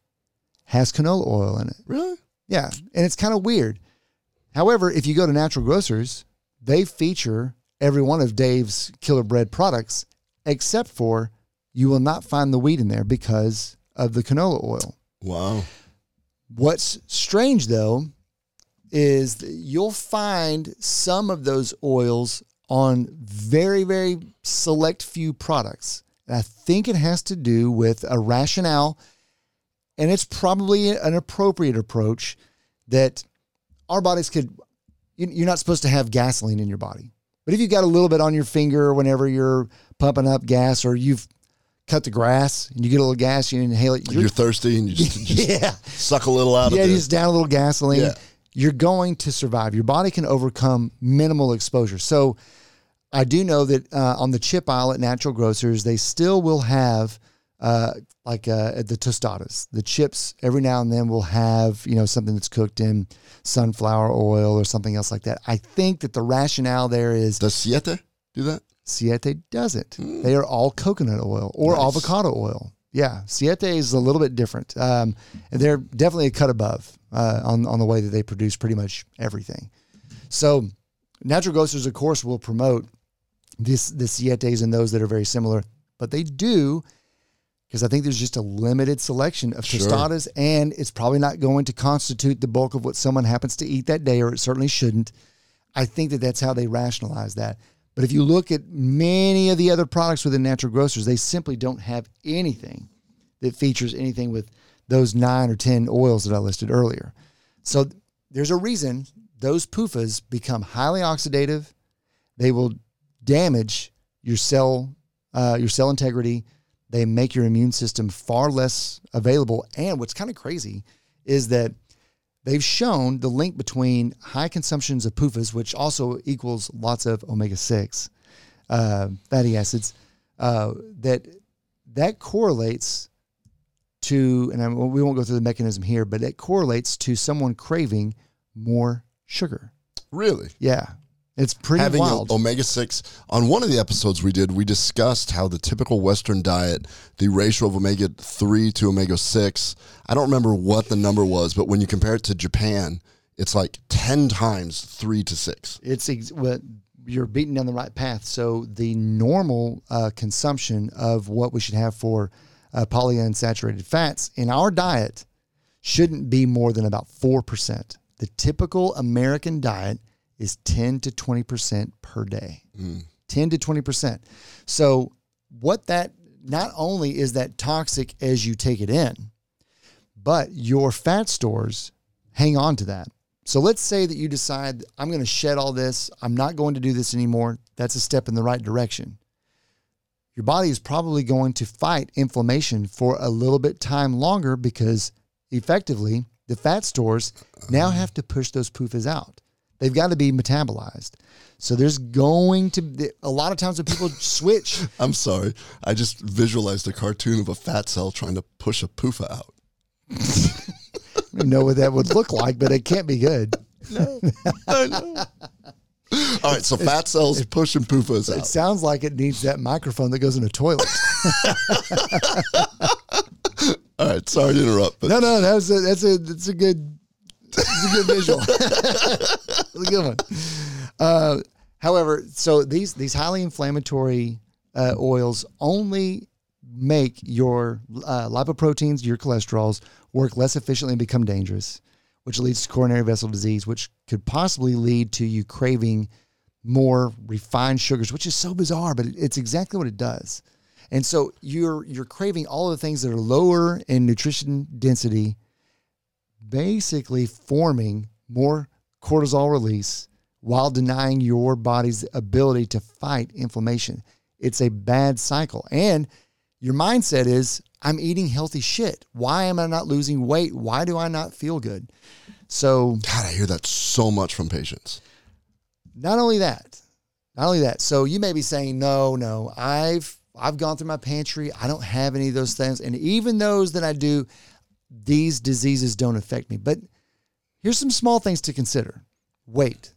has canola oil in it. Really? Yeah. And it's kind of weird. However, if you go to Natural Grocers, they feature every one of Dave's Killer Bread products, except for you will not find the wheat in there because of the canola oil. Wow. What's strange, though, is you'll find some of those oils on very, very select few products. And I think it has to do with a rationale, and it's probably an appropriate approach that our bodies could, you're not supposed to have gasoline in your body. But if you got a little bit on your finger whenever you're pumping up gas, or you've cut the grass and you get a little gas, you inhale it. You're, you're thirsty and you just, just yeah. suck a little out yeah, of it. Yeah, you just down a little gasoline. Yeah. You're going to survive. Your body can overcome minimal exposure. So I do know that uh, on the chip aisle at Natural Grocers, they still will have uh, like uh, the tostadas, the chips every now and then will have, you know, something that's cooked in sunflower oil or something else like that. I think that the rationale there is... Does Siete do that? Siete doesn't. Mm. They are all coconut oil or nice. avocado oil. Yeah, Siete is a little bit different. Um, they're definitely a cut above uh, on, on the way that they produce pretty much everything. So Natural Grocers, of course, will promote this, the Sietes and those that are very similar, but they do... because I think there's just a limited selection of tostadas, sure. and it's probably not going to constitute the bulk of what someone happens to eat that day, or it certainly shouldn't. I think that that's how they rationalize that. But if you look at many of the other products within Natural Grocers, they simply don't have anything that features anything with those nine or ten oils that I listed earlier. So there's a reason those P U F As become highly oxidative. They will damage your cell, uh, your cell integrity. They make your immune system far less available. And what's kind of crazy is that they've shown the link between high consumptions of P U F As, which also equals lots of omega six uh, fatty acids, uh, that that correlates to, and I, we won't go through the mechanism here, but it correlates to someone craving more sugar. Really? Yeah. It's pretty Having wild. Having omega six, on one of the episodes we did, we discussed how the typical Western diet, the ratio of omega three to omega six, I don't remember what the number was, but when you compare it to Japan, it's like ten times three to six. It's ex- well, you're beating down the right path. So the normal uh, consumption of what we should have for uh, polyunsaturated fats in our diet shouldn't be more than about four percent. The typical American diet is ten to twenty percent per day, mm. ten to twenty percent. So what that, not only is that toxic as you take it in, but your fat stores hang on to that. So let's say that you decide, I'm going to shed all this. I'm not going to do this anymore. That's a step in the right direction. Your body is probably going to fight inflammation for a little bit time longer because effectively the fat stores now have to push those P U F As out. They've got to be metabolized. So there's going to be a lot of times when people switch. I'm sorry. I just visualized a cartoon of a fat cell trying to push a P U F A out. I don't know what that would look like, but it can't be good. No, I know. All right, so fat cells it, pushing P U F As out. It sounds like it needs that microphone that goes in a toilet. All right, sorry to interrupt. But. No, no, that was a, that's a that's a good that's a good visual. That's a good one. Uh, however, so these these highly inflammatory uh, oils only make your uh, lipoproteins, your cholesterols, work less efficiently and become dangerous, which leads to coronary vessel disease, which could possibly lead to you craving more refined sugars, which is so bizarre, but it's exactly what it does. And so you're you're craving all of the things that are lower in nutrition density, basically forming more cortisol release while denying your body's ability to fight inflammation. It's a bad cycle. And your mindset is, I'm eating healthy shit. Why am I not losing weight? Why do I not feel good? So, God, I hear that so much from patients. Not only that, not only that. So you may be saying, no, no, I've, I've gone through my pantry. I don't have any of those things. And even those that I do, these diseases don't affect me. But here's some small things to consider. Weight.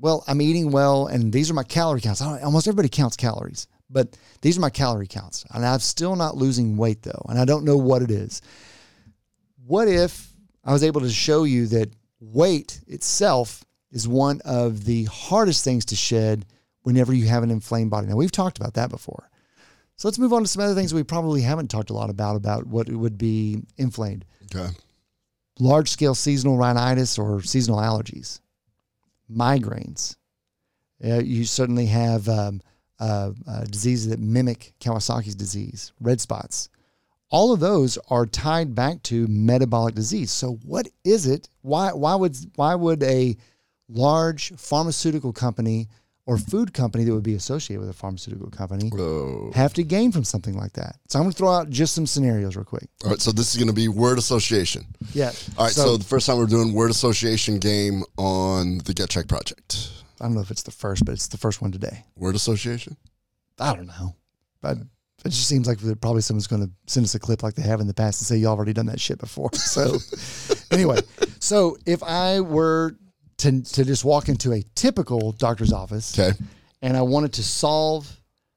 Well, I'm eating well, and these are my calorie counts. Almost everybody counts calories. But these are my calorie counts, and I'm still not losing weight, though, and I don't know what it is. What if I was able to show you that weight itself is one of the hardest things to shed whenever you have an inflamed body? Now, we've talked about that before. So let's move on to some other things we probably haven't talked a lot about, about what it would be inflamed. Okay. Large-scale seasonal rhinitis or seasonal allergies. Migraines. Uh, you certainly have... Um, Uh, uh, diseases that mimic Kawasaki's disease, red spots. All of those are tied back to metabolic disease. So what is it? Why, why would, why would a large pharmaceutical company or food company that would be associated with a pharmaceutical company Whoa. have to gain from something like that? So I'm going to throw out just some scenarios real quick. All right, so this is going to be word association. Yeah. All right, so, so the first time we're doing word association game on the Gut Check Project. I don't know if it's the first, but it's the first one today. Word association? I don't know. But it just seems like probably someone's going to send us a clip like they have in the past and say, y'all already done that shit before. So anyway, so if I were to to just walk into a typical doctor's office okay. and I wanted to solve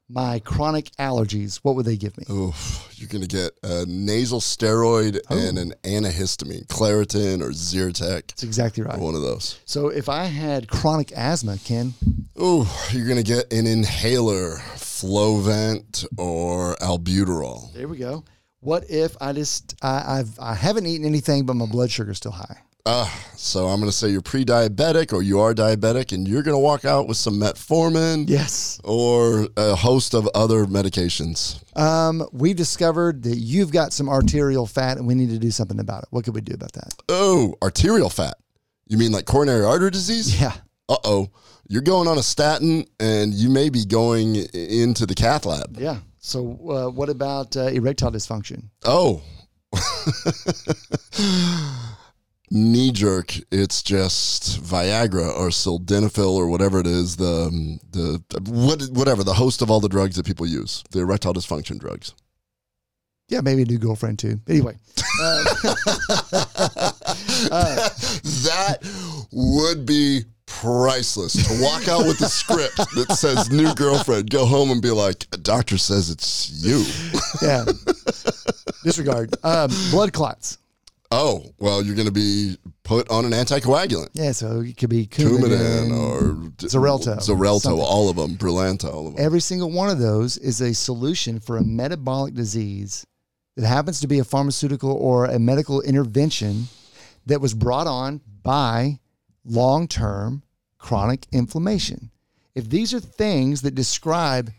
my chronic allergies, what would they give me? Oh, you're going to get a nasal steroid oh. and an antihistamine, Claritin or Zyrtec. That's exactly right. One of those. So if I had chronic asthma, Ken. Oh, you're going to get an inhaler, Flovent or albuterol. There we go. What if I just, I, I've, I haven't eaten anything, but my blood sugar's still high. Uh, so I'm going to say you're pre-diabetic or you are diabetic and you're going to walk out with some metformin. Yes. Or a host of other medications. Um, we discovered that you've got some arterial fat and we need to do something about it. What could we do about that? Oh, arterial fat. You mean like coronary artery disease? Yeah. Uh-oh. You're going on a statin and you may be going into the cath lab. Yeah. So uh, what about uh, erectile dysfunction? Oh. Knee jerk, it's just Viagra or sildenafil or whatever it is, the the what, whatever, the host of all the drugs that people use, the erectile dysfunction drugs. Yeah, maybe a new girlfriend too. Anyway. Uh, uh, that would be priceless to walk out with a script that says new girlfriend, go home and be like, a doctor says it's you. Yeah. Disregard. Um, blood clots. Oh, well, you're going to be put on an anticoagulant. Yeah, so it could be Coumadin or Xarelto. Xarelto, all of them, Brilinta, all of them. Every single one of those is a solution for a metabolic disease that happens to be a pharmaceutical or a medical intervention that was brought on by long-term chronic inflammation. If these are things that describe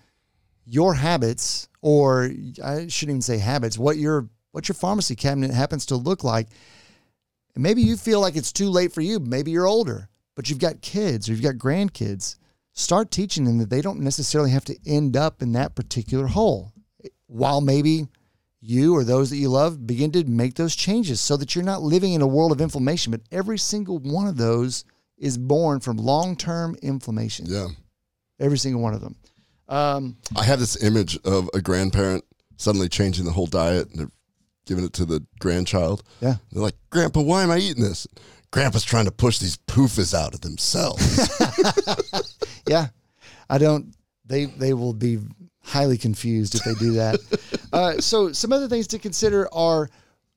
your habits, or I shouldn't even say habits, what your what your pharmacy cabinet happens to look like. And maybe you feel like it's too late for you. Maybe you're older, but you've got kids or you've got grandkids. Start teaching them that they don't necessarily have to end up in that particular hole. While maybe you or those that you love begin to make those changes so that you're not living in a world of inflammation, but every single one of those is born from long-term inflammation. Yeah. Every single one of them. Um, I have this image of a grandparent suddenly changing the whole diet and they're giving it to the grandchild. Yeah. They're like, Grandpa, why am I eating this? Grandpa's trying to push these poofas out of themselves. Yeah. I don't, they, they will be highly confused if they do that. Uh, so some other things to consider are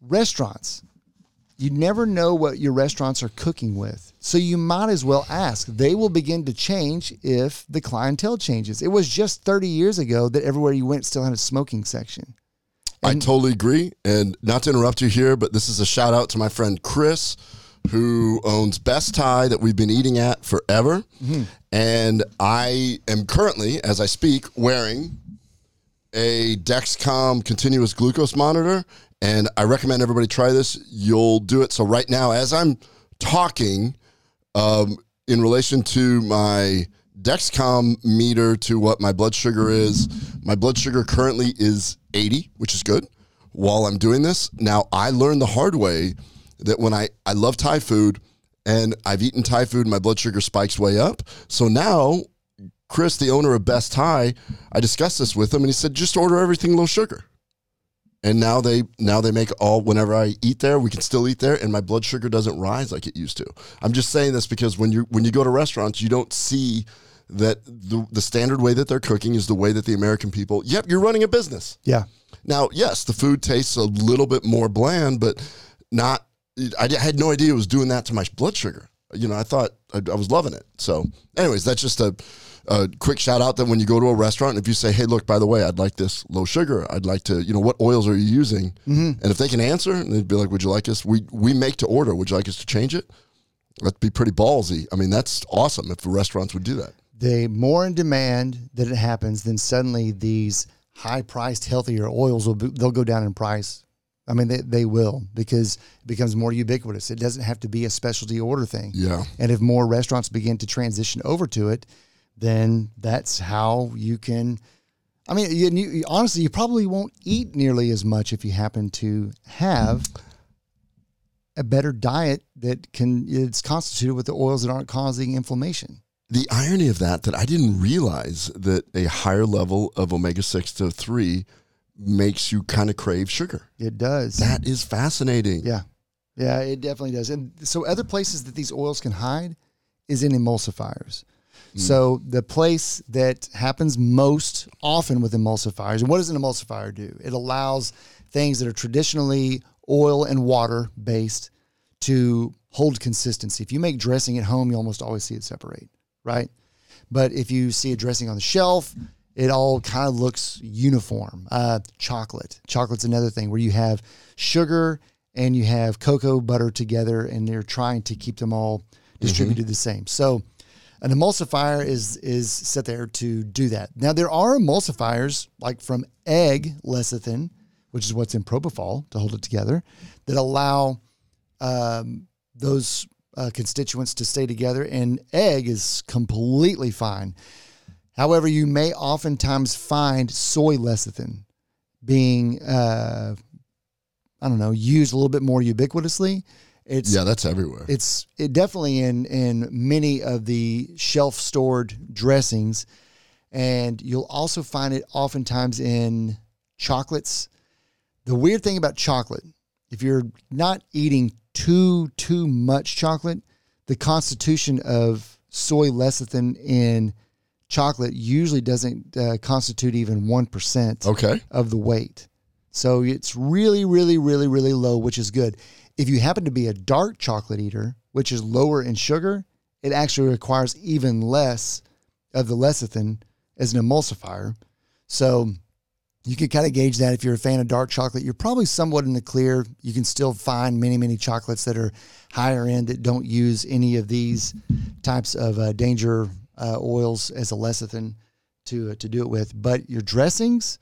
restaurants. You never know what your restaurants are cooking with. So you might as well ask. They will begin to change if the clientele changes. It was just thirty years ago that everywhere you went still had a smoking section. And I totally agree. And not to interrupt you here, but this is a shout out to my friend Chris, who owns Best Thai that we've been eating at forever. Mm-hmm. And I am currently, as I speak, wearing a Dexcom continuous glucose monitor. And I recommend everybody try this. You'll do it. So right now, as I'm talking, um, in relation to my Dexcom meter to what my blood sugar is, my blood sugar currently is eighty, which is good, while I'm doing this. Now, I learned the hard way that when I, I love Thai food and I've eaten Thai food, my blood sugar spikes way up. So now, Chris, the owner of Best Thai, I discussed this with him and he said, just order everything low sugar. And now they now they make all, whenever I eat there, we can still eat there and my blood sugar doesn't rise like it used to. I'm just saying this because when you when you go to restaurants, you don't see that the, the standard way that they're cooking is the way that the American people, yep, you're running a business. Yeah. Now, yes, the food tastes a little bit more bland, but not, I had no idea it was doing that to my blood sugar. You know, I thought I, I was loving it. So anyways, that's just a, a quick shout out that when you go to a restaurant, if you say, hey, look, by the way, I'd like this low sugar. I'd like to, you know, what oils are you using? Mm-hmm. And if they can answer, and they'd be like, would you like us? We, we make to order. Would you like us to change it? That'd be pretty ballsy. I mean, that's awesome if the restaurants would do that. The more in demand that it happens, then suddenly these high-priced, healthier oils, will be, they'll go down in price. I mean, they, they will, because it becomes more ubiquitous. It doesn't have to be a specialty order thing. Yeah. And if more restaurants begin to transition over to it, then that's how you can, I mean, you, you, honestly, you probably won't eat nearly as much if you happen to have a better diet that can, it's constituted with the oils that aren't causing inflammation. The irony of that, that I didn't realize that a higher level of omega six to three makes you kind of crave sugar. It does. That is fascinating. Yeah. Yeah, it definitely does. And so other places that these oils can hide is in emulsifiers. Mm. So the place that happens most often with emulsifiers, and what does an emulsifier do? It allows things that are traditionally oil and water based to hold consistency. If you make dressing at home, you almost always see it separate, right? But if you see a dressing on the shelf, it all kind of looks uniform. Uh, chocolate. Chocolate's another thing where you have sugar and you have cocoa butter together and they're trying to keep them all distributed mm-hmm. the same. So an emulsifier is is set there to do that. Now, there are emulsifiers like from egg lecithin, which is what's in propofol to hold it together, that allow um, those uh, constituents to stay together, and egg is completely fine. However, you may oftentimes find soy lecithin being, uh, I don't know, used a little bit more ubiquitously. It's, yeah, that's everywhere. It's it definitely in, in many of the shelf-stored dressings. And you'll also find it oftentimes in chocolates. The weird thing about chocolate, if you're not eating too, too much chocolate, the constitution of soy lecithin in chocolate usually doesn't uh, constitute even one percent okay. of the weight. So it's really, really, really, really low, which is good. If you happen to be a dark chocolate eater, which is lower in sugar, it actually requires even less of the lecithin as an emulsifier. So you can kind of gauge that. If you're a fan of dark chocolate, you're probably somewhat in the clear. You can still find many, many chocolates that are higher end that don't use any of these types of uh, danger Uh, oils as a lecithin to uh, to do it with. But your dressings,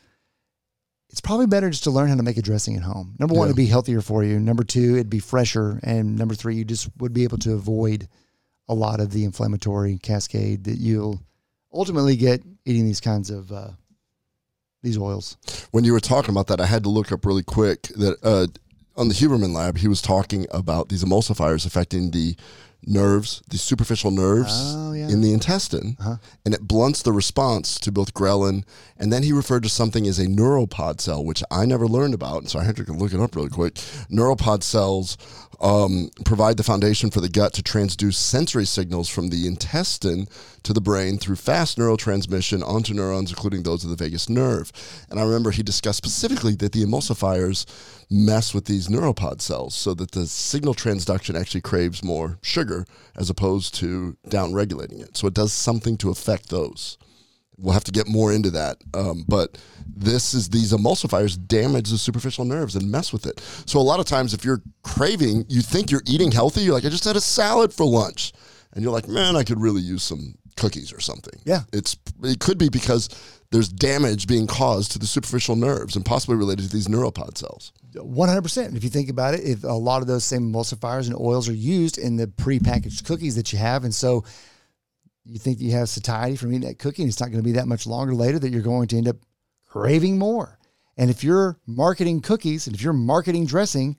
it's probably better just to learn how to make a dressing at home. Number one, yeah. it'd be healthier for you. Number two, it'd be fresher. And number three, you just would be able to avoid a lot of the inflammatory cascade that you'll ultimately get eating these kinds of uh, these oils. When you were talking about that, I had to look up really quick that uh, on the Huberman Lab, he was talking about these emulsifiers affecting the nerves, the superficial nerves oh, yeah. in the intestine, uh-huh. and it blunts the response to both ghrelin, and then he referred to something as a neuropod cell, which I never learned about, and so I had to look it up really quick. Neuropod cells um, provide the foundation for the gut to transduce sensory signals from the intestine to the brain through fast neurotransmission onto neurons, including those of the vagus nerve. And I remember he discussed specifically that the emulsifiers mess with these neuropod cells so that the signal transduction actually craves more sugar as opposed to down-regulating it. So it does something to affect those. We'll have to get more into that. Um, but this is these emulsifiers damage the superficial nerves and mess with it. So a lot of times if you're craving, you think you're eating healthy, you're like, I just had a salad for lunch. And you're like, man, I could really use some cookies or something. Yeah. It's, it could be because there's damage being caused to the superficial nerves and possibly related to these neuropod cells. one hundred percent. If you think about it, if a lot of those same emulsifiers and oils are used in the prepackaged cookies that you have, and so you think you have satiety from eating that cookie, and it's not going to be that much longer later that you're going to end up craving more. And if you're marketing cookies and if you're marketing dressing,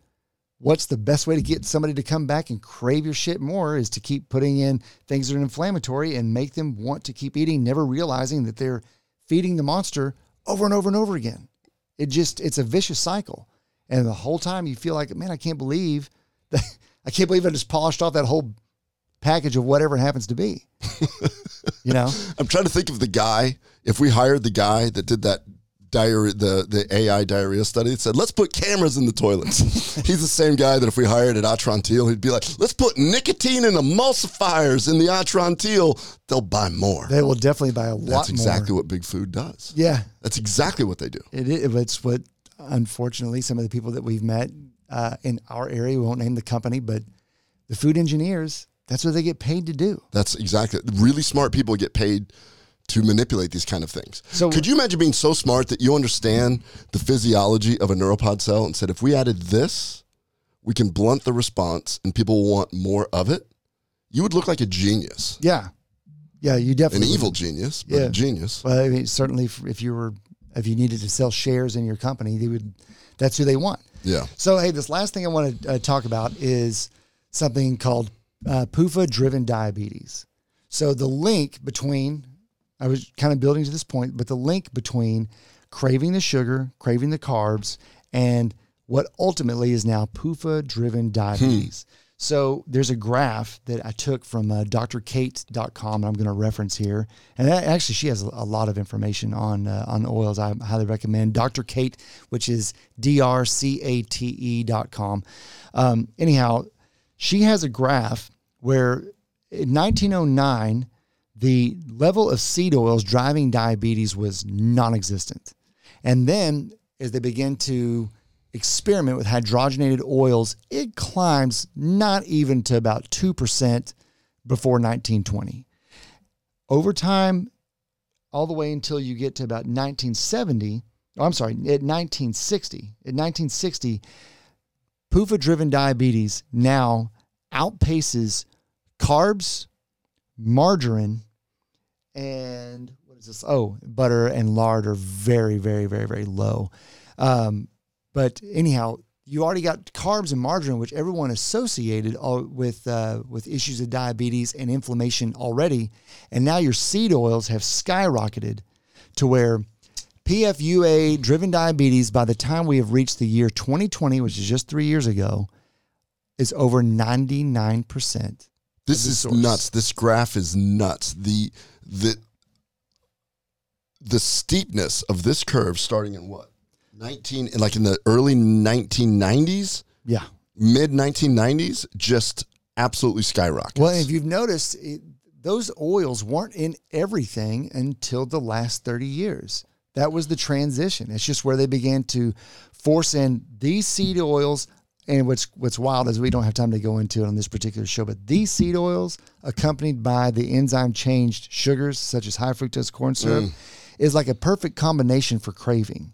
what's the best way to get somebody to come back and crave your shit more is to keep putting in things that are inflammatory and make them want to keep eating, never realizing that they're feeding the monster over and over and over again. It just, it's a vicious cycle. And the whole time you feel like, man, I can't believe that I can't believe I just polished off that whole package of whatever it happens to be, you know? I'm trying to think of the guy, if we hired the guy that did that diarrhea, the, the A I diarrhea study, it said, let's put cameras in the toilets. He's the same guy that if we hired at Atrantil, he'd be like, let's put nicotine and emulsifiers in the Atrantil. They'll buy more. They will definitely buy a lot more. That's exactly what big food does. Yeah. That's exactly what they do. It is, it's what, unfortunately, some of the people that we've met uh, in our area, we won't name the company, but the food engineers, that's what they get paid to do. That's exactly. Really smart people get paid to manipulate these kind of things. So, could you imagine being so smart that you understand the physiology of a neuropod cell and said, if we added this, we can blunt the response and people want more of it? You would look like a genius. Yeah. Yeah, you definitely. An evil genius, but yeah. a genius. Well, I mean, certainly if you were, if you needed to sell shares in your company, they would. That's who they want. Yeah. So, hey, this last thing I want to uh, talk about is something called Uh, P U F A-driven diabetes. So the link between, I was kind of building to this point, but the link between craving the sugar, craving the carbs, and what ultimately is now P U F A-driven diabetes. Hmm. So there's a graph that I took from uh, D R kate dot com, and I'm going to reference here. And that, actually, she has a lot of information on uh, on oils. I highly recommend Doctor Kate, which is D R C A T E dot com. Um, anyhow, she has a graph where in nineteen oh nine, the level of seed oils driving diabetes was non-existent. And then as they begin to experiment with hydrogenated oils, it climbs not even to about two percent before nineteen twenty. Over time, all the way until you get to about nineteen seventy, oh, I'm sorry, at nineteen sixty, at nineteen sixty, P U F A-driven diabetes now outpaces carbs, margarine, and what is this? Oh, butter and lard are very, very, very, very low. Um, but anyhow, you already got carbs and margarine, which everyone associated all with uh, with issues of diabetes and inflammation already. And now your seed oils have skyrocketed to where P F U A-driven diabetes, by the time we have reached the year twenty twenty, which is just three years ago, is over ninety-nine percent. This is source. Nuts. This graph is nuts. The the the steepness of this curve starting in what? nineteen like in the early nineteen nineties? Yeah. Mid nineteen nineties just absolutely skyrockets. Well, if you've noticed, it, those oils weren't in everything until the last thirty years. That was the transition. It's just where they began to force in these seed oils. And what's what's wild is we don't have time to go into it on this particular show, but these seed oils, accompanied by the enzyme-changed sugars, such as high fructose corn syrup, mm. is like a perfect combination for craving.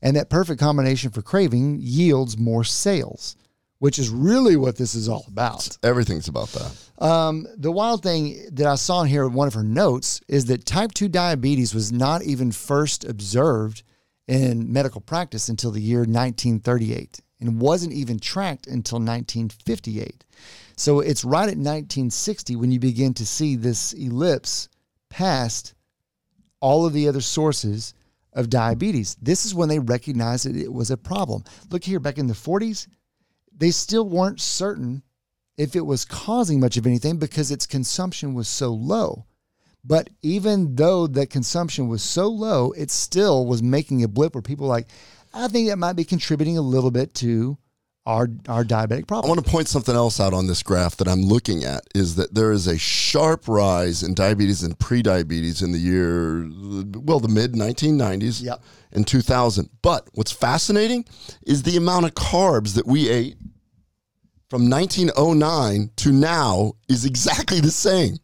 And that perfect combination for craving yields more sales, which is really what this is all about. It's, everything's about that. Um, the wild thing that I saw in here in one of her notes is that type two diabetes was not even first observed in medical practice until the year nineteen thirty-eight and wasn't even tracked until nineteen fifty-eight. So it's right at nineteen sixty when you begin to see this ellipse past all of the other sources of diabetes. This is when they recognized that it was a problem. Look here, back in the forties, they still weren't certain if it was causing much of anything because its consumption was so low. But even though the consumption was so low, it still was making a blip where people were like, I think that might be contributing a little bit to our our diabetic problem. I want to point something else out on this graph that I'm looking at is that there is a sharp rise in diabetes and prediabetes in the year, well, the mid nineteen nineties yep. and two thousand. But what's fascinating is the amount of carbs that we ate from nineteen oh nine to now is exactly the same.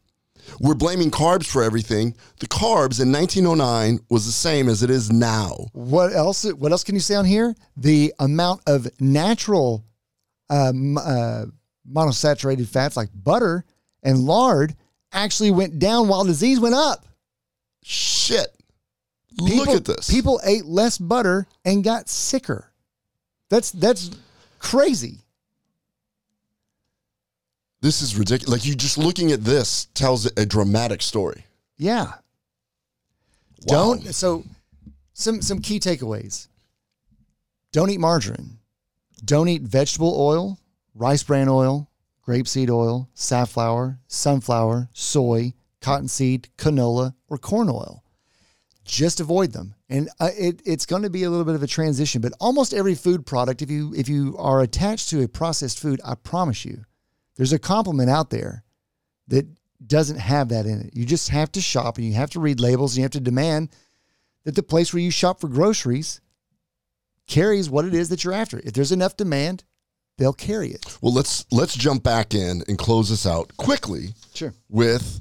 We're blaming carbs for everything. The carbs in nineteen oh nine was the same as it is now. What else? What else can you say on here? The amount of natural um, uh, monosaturated fats like butter and lard actually went down while disease went up. Shit. People, Look at this. People ate less butter and got sicker. That's that's crazy. This is ridiculous. Like, you just looking at this tells a dramatic story. Yeah. Wow. Don't, so some, some key takeaways. Don't eat margarine. Don't eat vegetable oil, rice bran oil, grapeseed oil, safflower, sunflower, soy, cottonseed, canola, or corn oil. Just avoid them. And uh, it, it's going to be a little bit of a transition, but almost every food product, if you, if you are attached to a processed food, I promise you, there's a complement out there that doesn't have that in it. You just have to shop and you have to read labels and you have to demand that the place where you shop for groceries carries what it is that you're after. If there's enough demand, they'll carry it. Well, let's let's jump back in and close this out quickly sure. with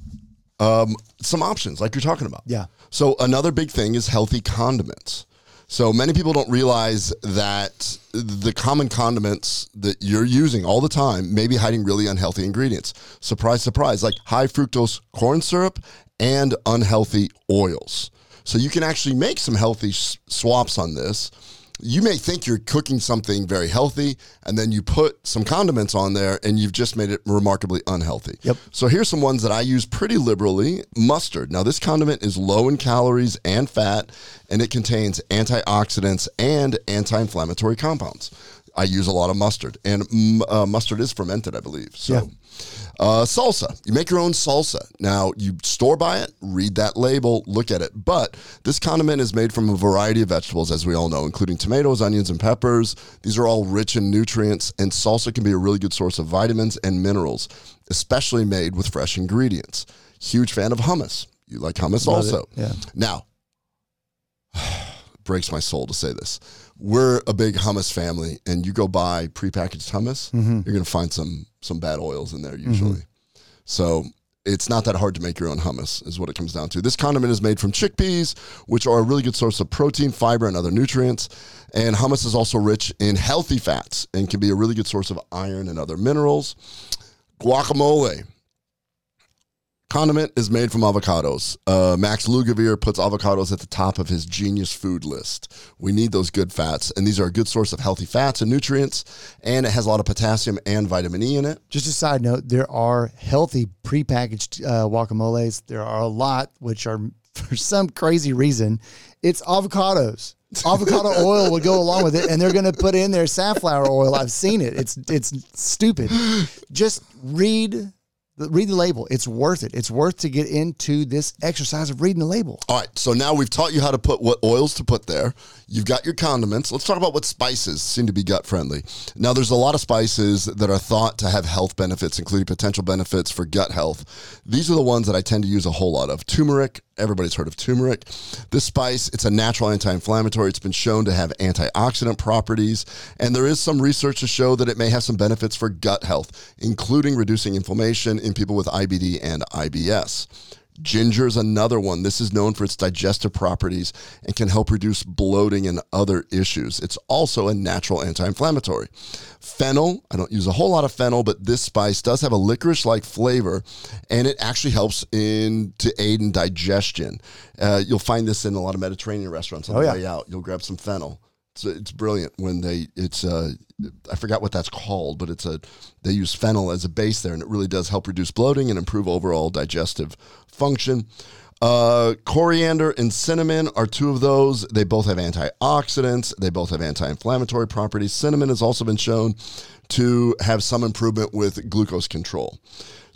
um, some options like you're talking about. Yeah. So another big thing is healthy condiments. So many people don't realize that the common condiments that you're using all the time may be hiding really unhealthy ingredients. Surprise, surprise, like high fructose corn syrup and unhealthy oils. So you can actually make some healthy s- swaps on this. You may think you're cooking something very healthy, and then you put some condiments on there, and you've just made it remarkably unhealthy. Yep. So here's some ones that I use pretty liberally. Mustard. Now, this condiment is low in calories and fat, and it contains antioxidants and anti-inflammatory compounds. I use a lot of mustard, and uh, mustard is fermented, I believe. So, yeah. uh, salsa. You make your own salsa. Now, you store buy it, read that label, look at it. But this condiment is made from a variety of vegetables, as we all know, including tomatoes, onions, and peppers. These are all rich in nutrients, and salsa can be a really good source of vitamins and minerals, especially made with fresh ingredients. Huge fan of hummus. You like hummus Love also. Yeah. Now, it breaks my soul to say this. We're a big hummus family, and you go buy prepackaged hummus, mm-hmm. you're going to find some some bad oils in there usually. Mm-hmm. So it's not that hard to make your own hummus is what it comes down to. This condiment is made from chickpeas, which are a really good source of protein, fiber, and other nutrients. And hummus is also rich in healthy fats and can be a really good source of iron and other minerals. Guacamole. Condiment is made from avocados. Uh, Max Lugavere puts avocados at the top of his genius food list. We need those good fats, and these are a good source of healthy fats and nutrients, and it has a lot of potassium and vitamin E in it. Just a side note, there are healthy prepackaged uh, guacamoles. There are a lot, which are, for some crazy reason, it's avocados. Avocado oil would go along with it, and they're going to put in their safflower oil. I've seen it. It's, it's stupid. Just read... Read the label. It's worth it. It's worth to get into this exercise of reading the label. All right. So now we've taught you how to put what oils to put there. You've got your condiments. Let's talk about what spices seem to be gut friendly. Now, there's a lot of spices that are thought to have health benefits, including potential benefits for gut health. These are the ones that I tend to use a whole lot of. Turmeric. Everybody's heard of turmeric. This spice, it's a natural anti-inflammatory. It's been shown to have antioxidant properties. And there is some research to show that it may have some benefits for gut health, including reducing inflammation in people with I B D and I B S. Ginger is another one. This is known for its digestive properties and can help reduce bloating and other issues. It's also a natural anti-inflammatory. Fennel, I don't use a whole lot of fennel, but this spice does have a licorice-like flavor, and it actually helps in to aid in digestion. Uh, you'll find this in a lot of Mediterranean restaurants on oh, the yeah. way out. You'll grab some fennel. So it's brilliant when they, it's, uh, I forgot what that's called, but it's a, they use fennel as a base there, and it really does help reduce bloating and improve overall digestive function. Uh, coriander and cinnamon are two of those. They both have antioxidants. They both have anti-inflammatory properties. Cinnamon has also been shown to have some improvement with glucose control.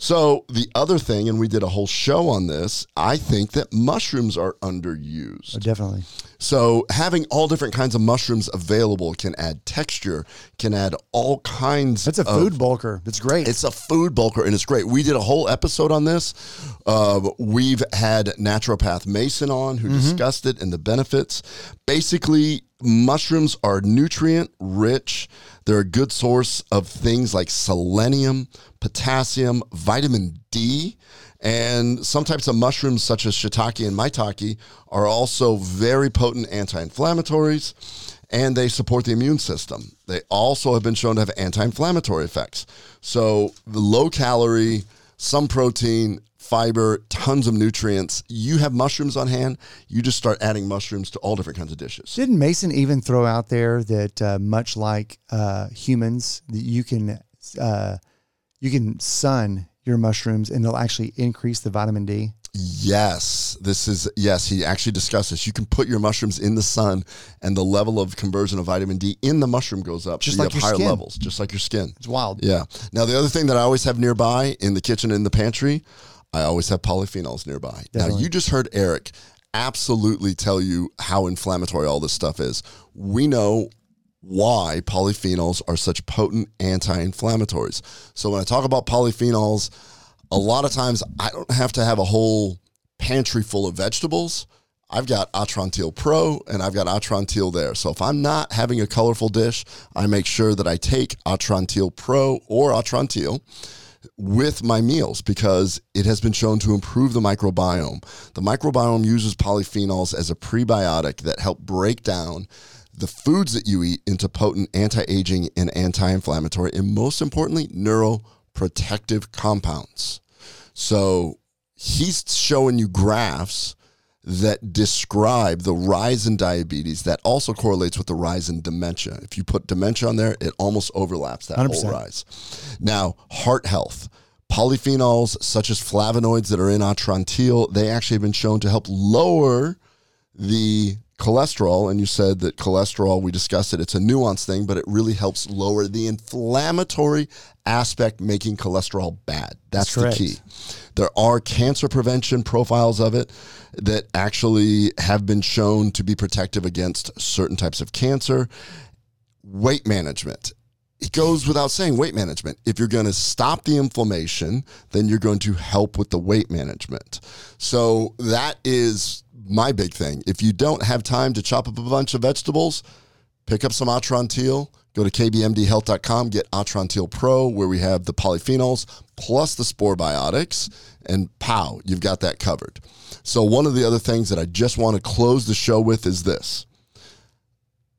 So the other thing, and we did a whole show on this, I think that mushrooms are underused. Oh, definitely. So having all different kinds of mushrooms available can add texture, can add all kinds of... It's a food of, bulker. It's great. It's a food bulker, and it's great. We did a whole episode on this. Uh, we've had naturopath Mason on who mm-hmm. discussed it and the benefits. Basically, mushrooms are nutrient-rich. They're a good source of things like selenium, potassium, vitamin D, and some types of mushrooms such as shiitake and maitake are also very potent anti-inflammatories, and they support the immune system. They also have been shown to have anti-inflammatory effects. So the low calorie, some protein, fiber, tons of nutrients. You have mushrooms on hand. You just start adding mushrooms to all different kinds of dishes. Didn't Mason even throw out there that uh, much like uh, humans, that you can uh, you can sun your mushrooms and they'll actually increase the vitamin D? Yes, this is, yes, he actually discussed this. You can put your mushrooms in the sun and the level of conversion of vitamin D in the mushroom goes up. Just so you like have your higher skin. levels, just like your skin. It's wild. Yeah. Now, the other thing that I always have nearby in the kitchen, in the pantry, I always have polyphenols nearby. Definitely. Now, you just heard Eric absolutely tell you how inflammatory all this stuff is. We know why polyphenols are such potent anti-inflammatories. So when I talk about polyphenols, a lot of times, I don't have to have a whole pantry full of vegetables. I've got Atrantil Pro, and I've got Atrantil there. So if I'm not having a colorful dish, I make sure that I take Atrantil Pro or Atrantil with my meals because it has been shown to improve the microbiome. The microbiome uses polyphenols as a prebiotic that help break down the foods that you eat into potent anti-aging and anti-inflammatory, and most importantly, neuroprotective compounds. So he's showing you graphs that describe the rise in diabetes that also correlates with the rise in dementia. If you put dementia on there, it almost overlaps that one hundred percent whole rise. Now, heart health. Polyphenols such as flavonoids that are in Atrantil, they actually have been shown to help lower the cholesterol, and you said that cholesterol, we discussed it, it's a nuanced thing, but it really helps lower the inflammatory aspect, making cholesterol bad. That's, That's the key. There are cancer prevention profiles of it that actually have been shown to be protective against certain types of cancer. Weight management. It goes without saying, weight management. If you're going to stop the inflammation, then you're going to help with the weight management. So that is my big thing. If you don't have time to chop up a bunch of vegetables, pick up some Atrantil, go to k b m d health dot com, get Atrantil Pro, where we have the polyphenols plus the spore biotics, and pow, you've got that covered. So one of the other things that I just want to close the show with is this.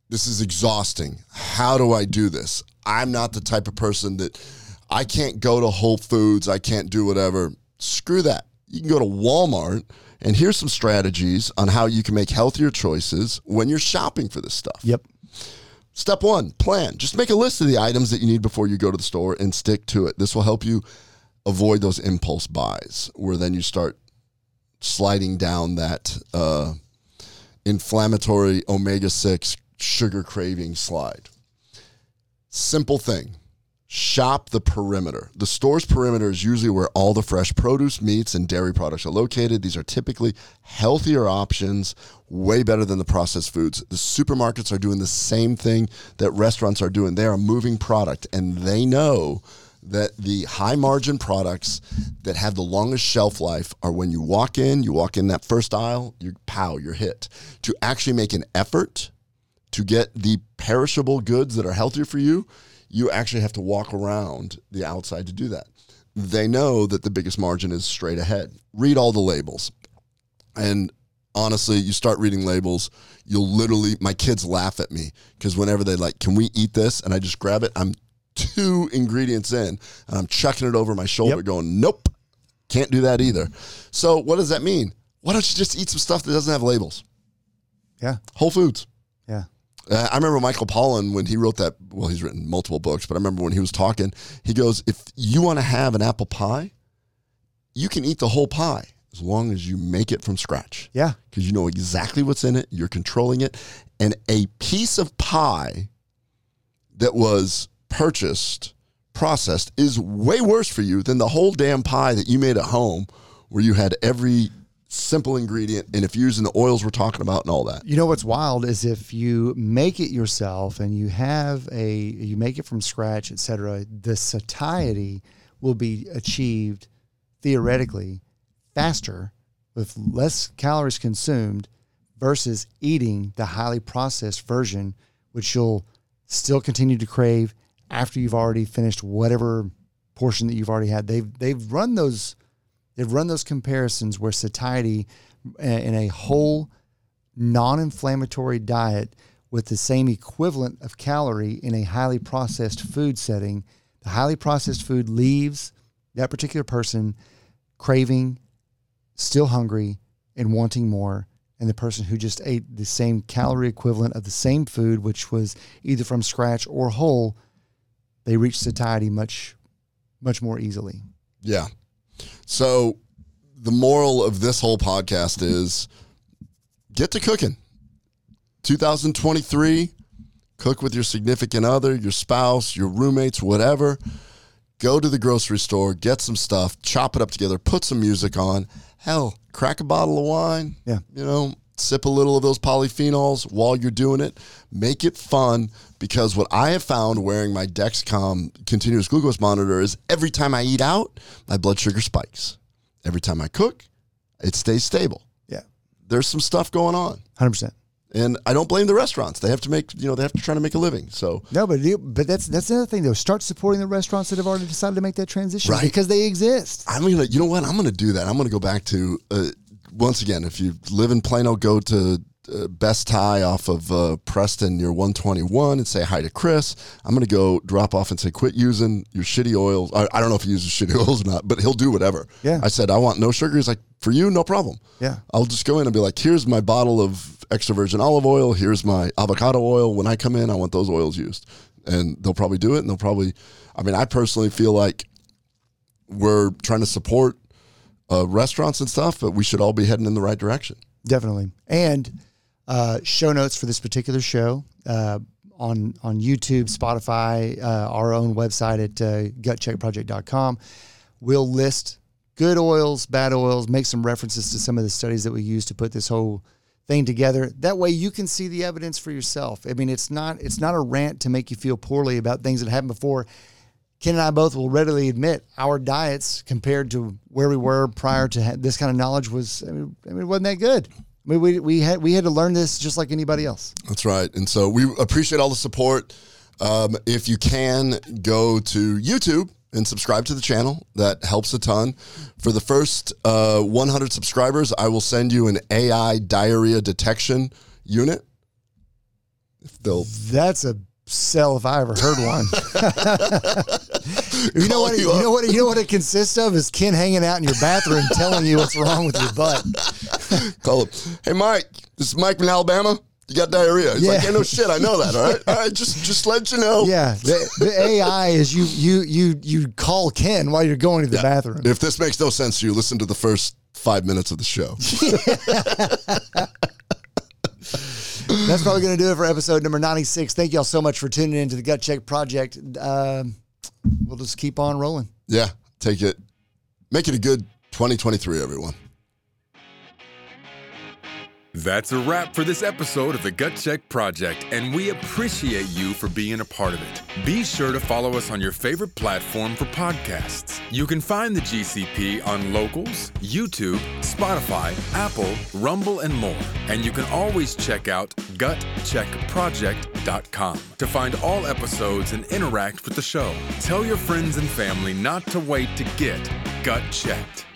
This is exhausting. How do I do this? I'm not the type of person that I can't go to Whole Foods. I can't do whatever. Screw that. You can go to Walmart, and here's some strategies on how you can make healthier choices when you're shopping for this stuff. Yep. Step one, plan. Just make a list of the items that you need before you go to the store and stick to it. This will help you avoid those impulse buys where then you start sliding down that uh, inflammatory omega six sugar craving slide. Simple thing. Shop the perimeter. The store's perimeter is usually where all the fresh produce, meats, and dairy products are located. These are typically healthier options, way better than the processed foods. The supermarkets are doing the same thing that restaurants are doing. They are moving product, and they know that the high-margin products that have the longest shelf life are when you walk in, you walk in that first aisle, you pow, you're hit. To actually make an effort to get the perishable goods that are healthier for you, you actually have to walk around the outside to do that. they know that the biggest margin is straight ahead. Read all the labels. And honestly, you start reading labels, you'll literally, my kids laugh at me because whenever they like, can we eat this? And I just grab it. I'm two ingredients in and I'm chucking it over my shoulder yep. going, nope, can't do that either. So what does that mean? Why don't you just eat some stuff that doesn't have labels? Yeah. Whole foods. Yeah. Uh, I remember Michael Pollan when he wrote that, well, he's written multiple books, but I remember when he was talking, he goes, if you want to have an apple pie, you can eat the whole pie as long as you make it from scratch. Yeah. Because you know exactly what's in it. You're controlling it. And a piece of pie that was purchased, processed, is way worse for you than the whole damn pie that you made at home where you had every simple ingredient and if you're using the oils we're talking about and all that. You know what's wild is if you make it yourself and you have a, you make it from scratch, et cetera, the satiety will be achieved theoretically faster with less calories consumed versus eating the highly processed version, which you'll still continue to crave after you've already finished whatever portion that you've already had. They've they've run those they've run those comparisons where satiety in a whole non-inflammatory diet with the same equivalent of calorie in a highly processed food setting, the highly processed food leaves that particular person craving, still hungry and wanting more, and the person who just ate the same calorie equivalent of the same food, which was either from scratch or whole, they reach satiety much, much more easily. Yeah. So the moral of this whole podcast is get to cooking. twenty twenty-three, cook with your significant other, your spouse, your roommates, whatever. Go to the grocery store, get some stuff, chop it up together, put some music on. Hell, crack a bottle of wine. Yeah. You know, sip a little of those polyphenols while you're doing it. Make it fun, because what I have found wearing my Dexcom continuous glucose monitor is every time I eat out, my blood sugar spikes. Every time I cook, it stays stable. Yeah. There's some stuff going on. one hundred percent. And I don't blame the restaurants. They have to make, you know, they have to try to make a living. So no, but you, but that's that's another thing though. Start supporting the restaurants that have already decided to make that transition, right? Because they exist. I'm gonna, you know what? I'm gonna do that. I'm gonna go back to uh, once again. If you live in Plano, go to uh, Best Thai off of uh, Preston near one twenty-one and say hi to Chris. I'm gonna go drop off and say, quit using your shitty oils. I, I don't know if he uses shitty oils or not, but he'll do whatever. Yeah. I said I want no sugar. He's like, for you, no problem. Yeah. I'll just go in and be like, here's my bottle of extra virgin olive oil, here's my avocado oil. When I come in, I want those oils used. And they'll probably do it, and they'll probably, I mean, I personally feel like we're trying to support uh, restaurants and stuff, but we should all be heading in the right direction. Definitely. And uh, show notes for this particular show uh, on, on YouTube, Spotify, uh, our own website at uh, gut check project dot com. We'll list good oils, bad oils, make some references to some of the studies that we use to put this whole thing together. That way you can see the evidence for yourself. I mean, it's not it's not a rant to make you feel poorly about things that happened before. Ken and I both will readily admit our diets compared to where we were prior to ha- this kind of knowledge was, I mean, I mean, wasn't that good. I mean, we we had we had to learn this just like anybody else. That's right. And so we appreciate all the support. Um, if you can, go to YouTube and subscribe to the channel. That helps a ton. For the first uh, one hundred subscribers, I will send you an A I diarrhea detection unit. If they'll, that's a sell if I ever heard one. you know what? It, you, you know what? You know what it consists of is Ken hanging out in your bathroom telling you what's wrong with your butt. Call him. Hey, Mike. This is Mike from Alabama. You got diarrhea. He's yeah. like, hey, no shit, I know that, all right? All right, just just let you know. Yeah, the, the A I is you you you you call Ken while you're going to the yeah. bathroom. If this makes no sense to you, listen to the first five minutes of the show. That's probably going to do it for episode number ninety-six. Thank you all so much for tuning in to the Gut Check Project. Uh, we'll just keep on rolling. Yeah, take it. Make it a good twenty twenty-three, everyone. That's a wrap for this episode of the Gut Check Project, and we appreciate you for being a part of it. Be sure to follow us on your favorite platform for podcasts. You can find the G C P on Locals, YouTube, Spotify, Apple, Rumble, and more. And you can always check out gut check project dot com to find all episodes and interact with the show. Tell your friends and family not to wait to get gut checked.